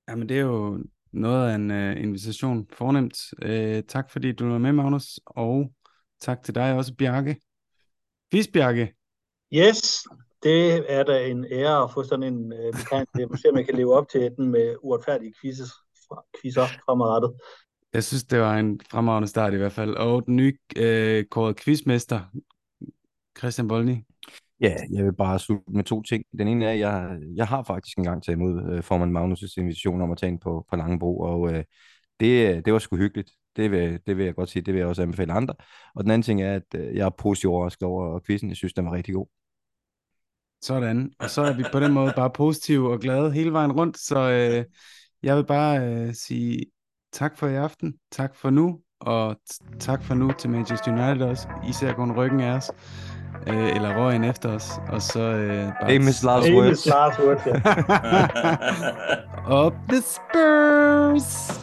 Jamen, det er jo noget af en uh, invitation. Fornemt. Uh, tak fordi du var med, Magnus, og tak til dig også, Bjarke. Vis, Bjarke. Yes. Det er da en ære at få sådan en øh, betegnelse. Måske man kan leve op til den med uretfærdige quizzes, quizzer fremadrettet. Jeg synes, det var en fremragende start i hvert fald. Og den nye øh, kårede quizmester, Christian Vollny. Ja, jeg vil bare slutte med to ting. Den ene er, at jeg, jeg har faktisk engang taget imod øh, formand Magnus' invitation om at tage ind på, på Langebro, og øh, det, det var sgu hyggeligt. Det vil, det vil jeg godt sige, det vil jeg også anbefale andre. Og den anden ting er, at øh, jeg er positivt overrasket over quizzen. Jeg synes, den var rigtig god. Sådan, og så er vi på den måde bare positive og glade hele vejen rundt, så øh, jeg vil bare øh, sige tak for i aften, tak for nu, og t- tak for nu til Manchester United også, især kun ryggen af os, øh, eller røgen efter os, og så øh, bare... Amos last words. Amos last words, ja. Up the Spurs!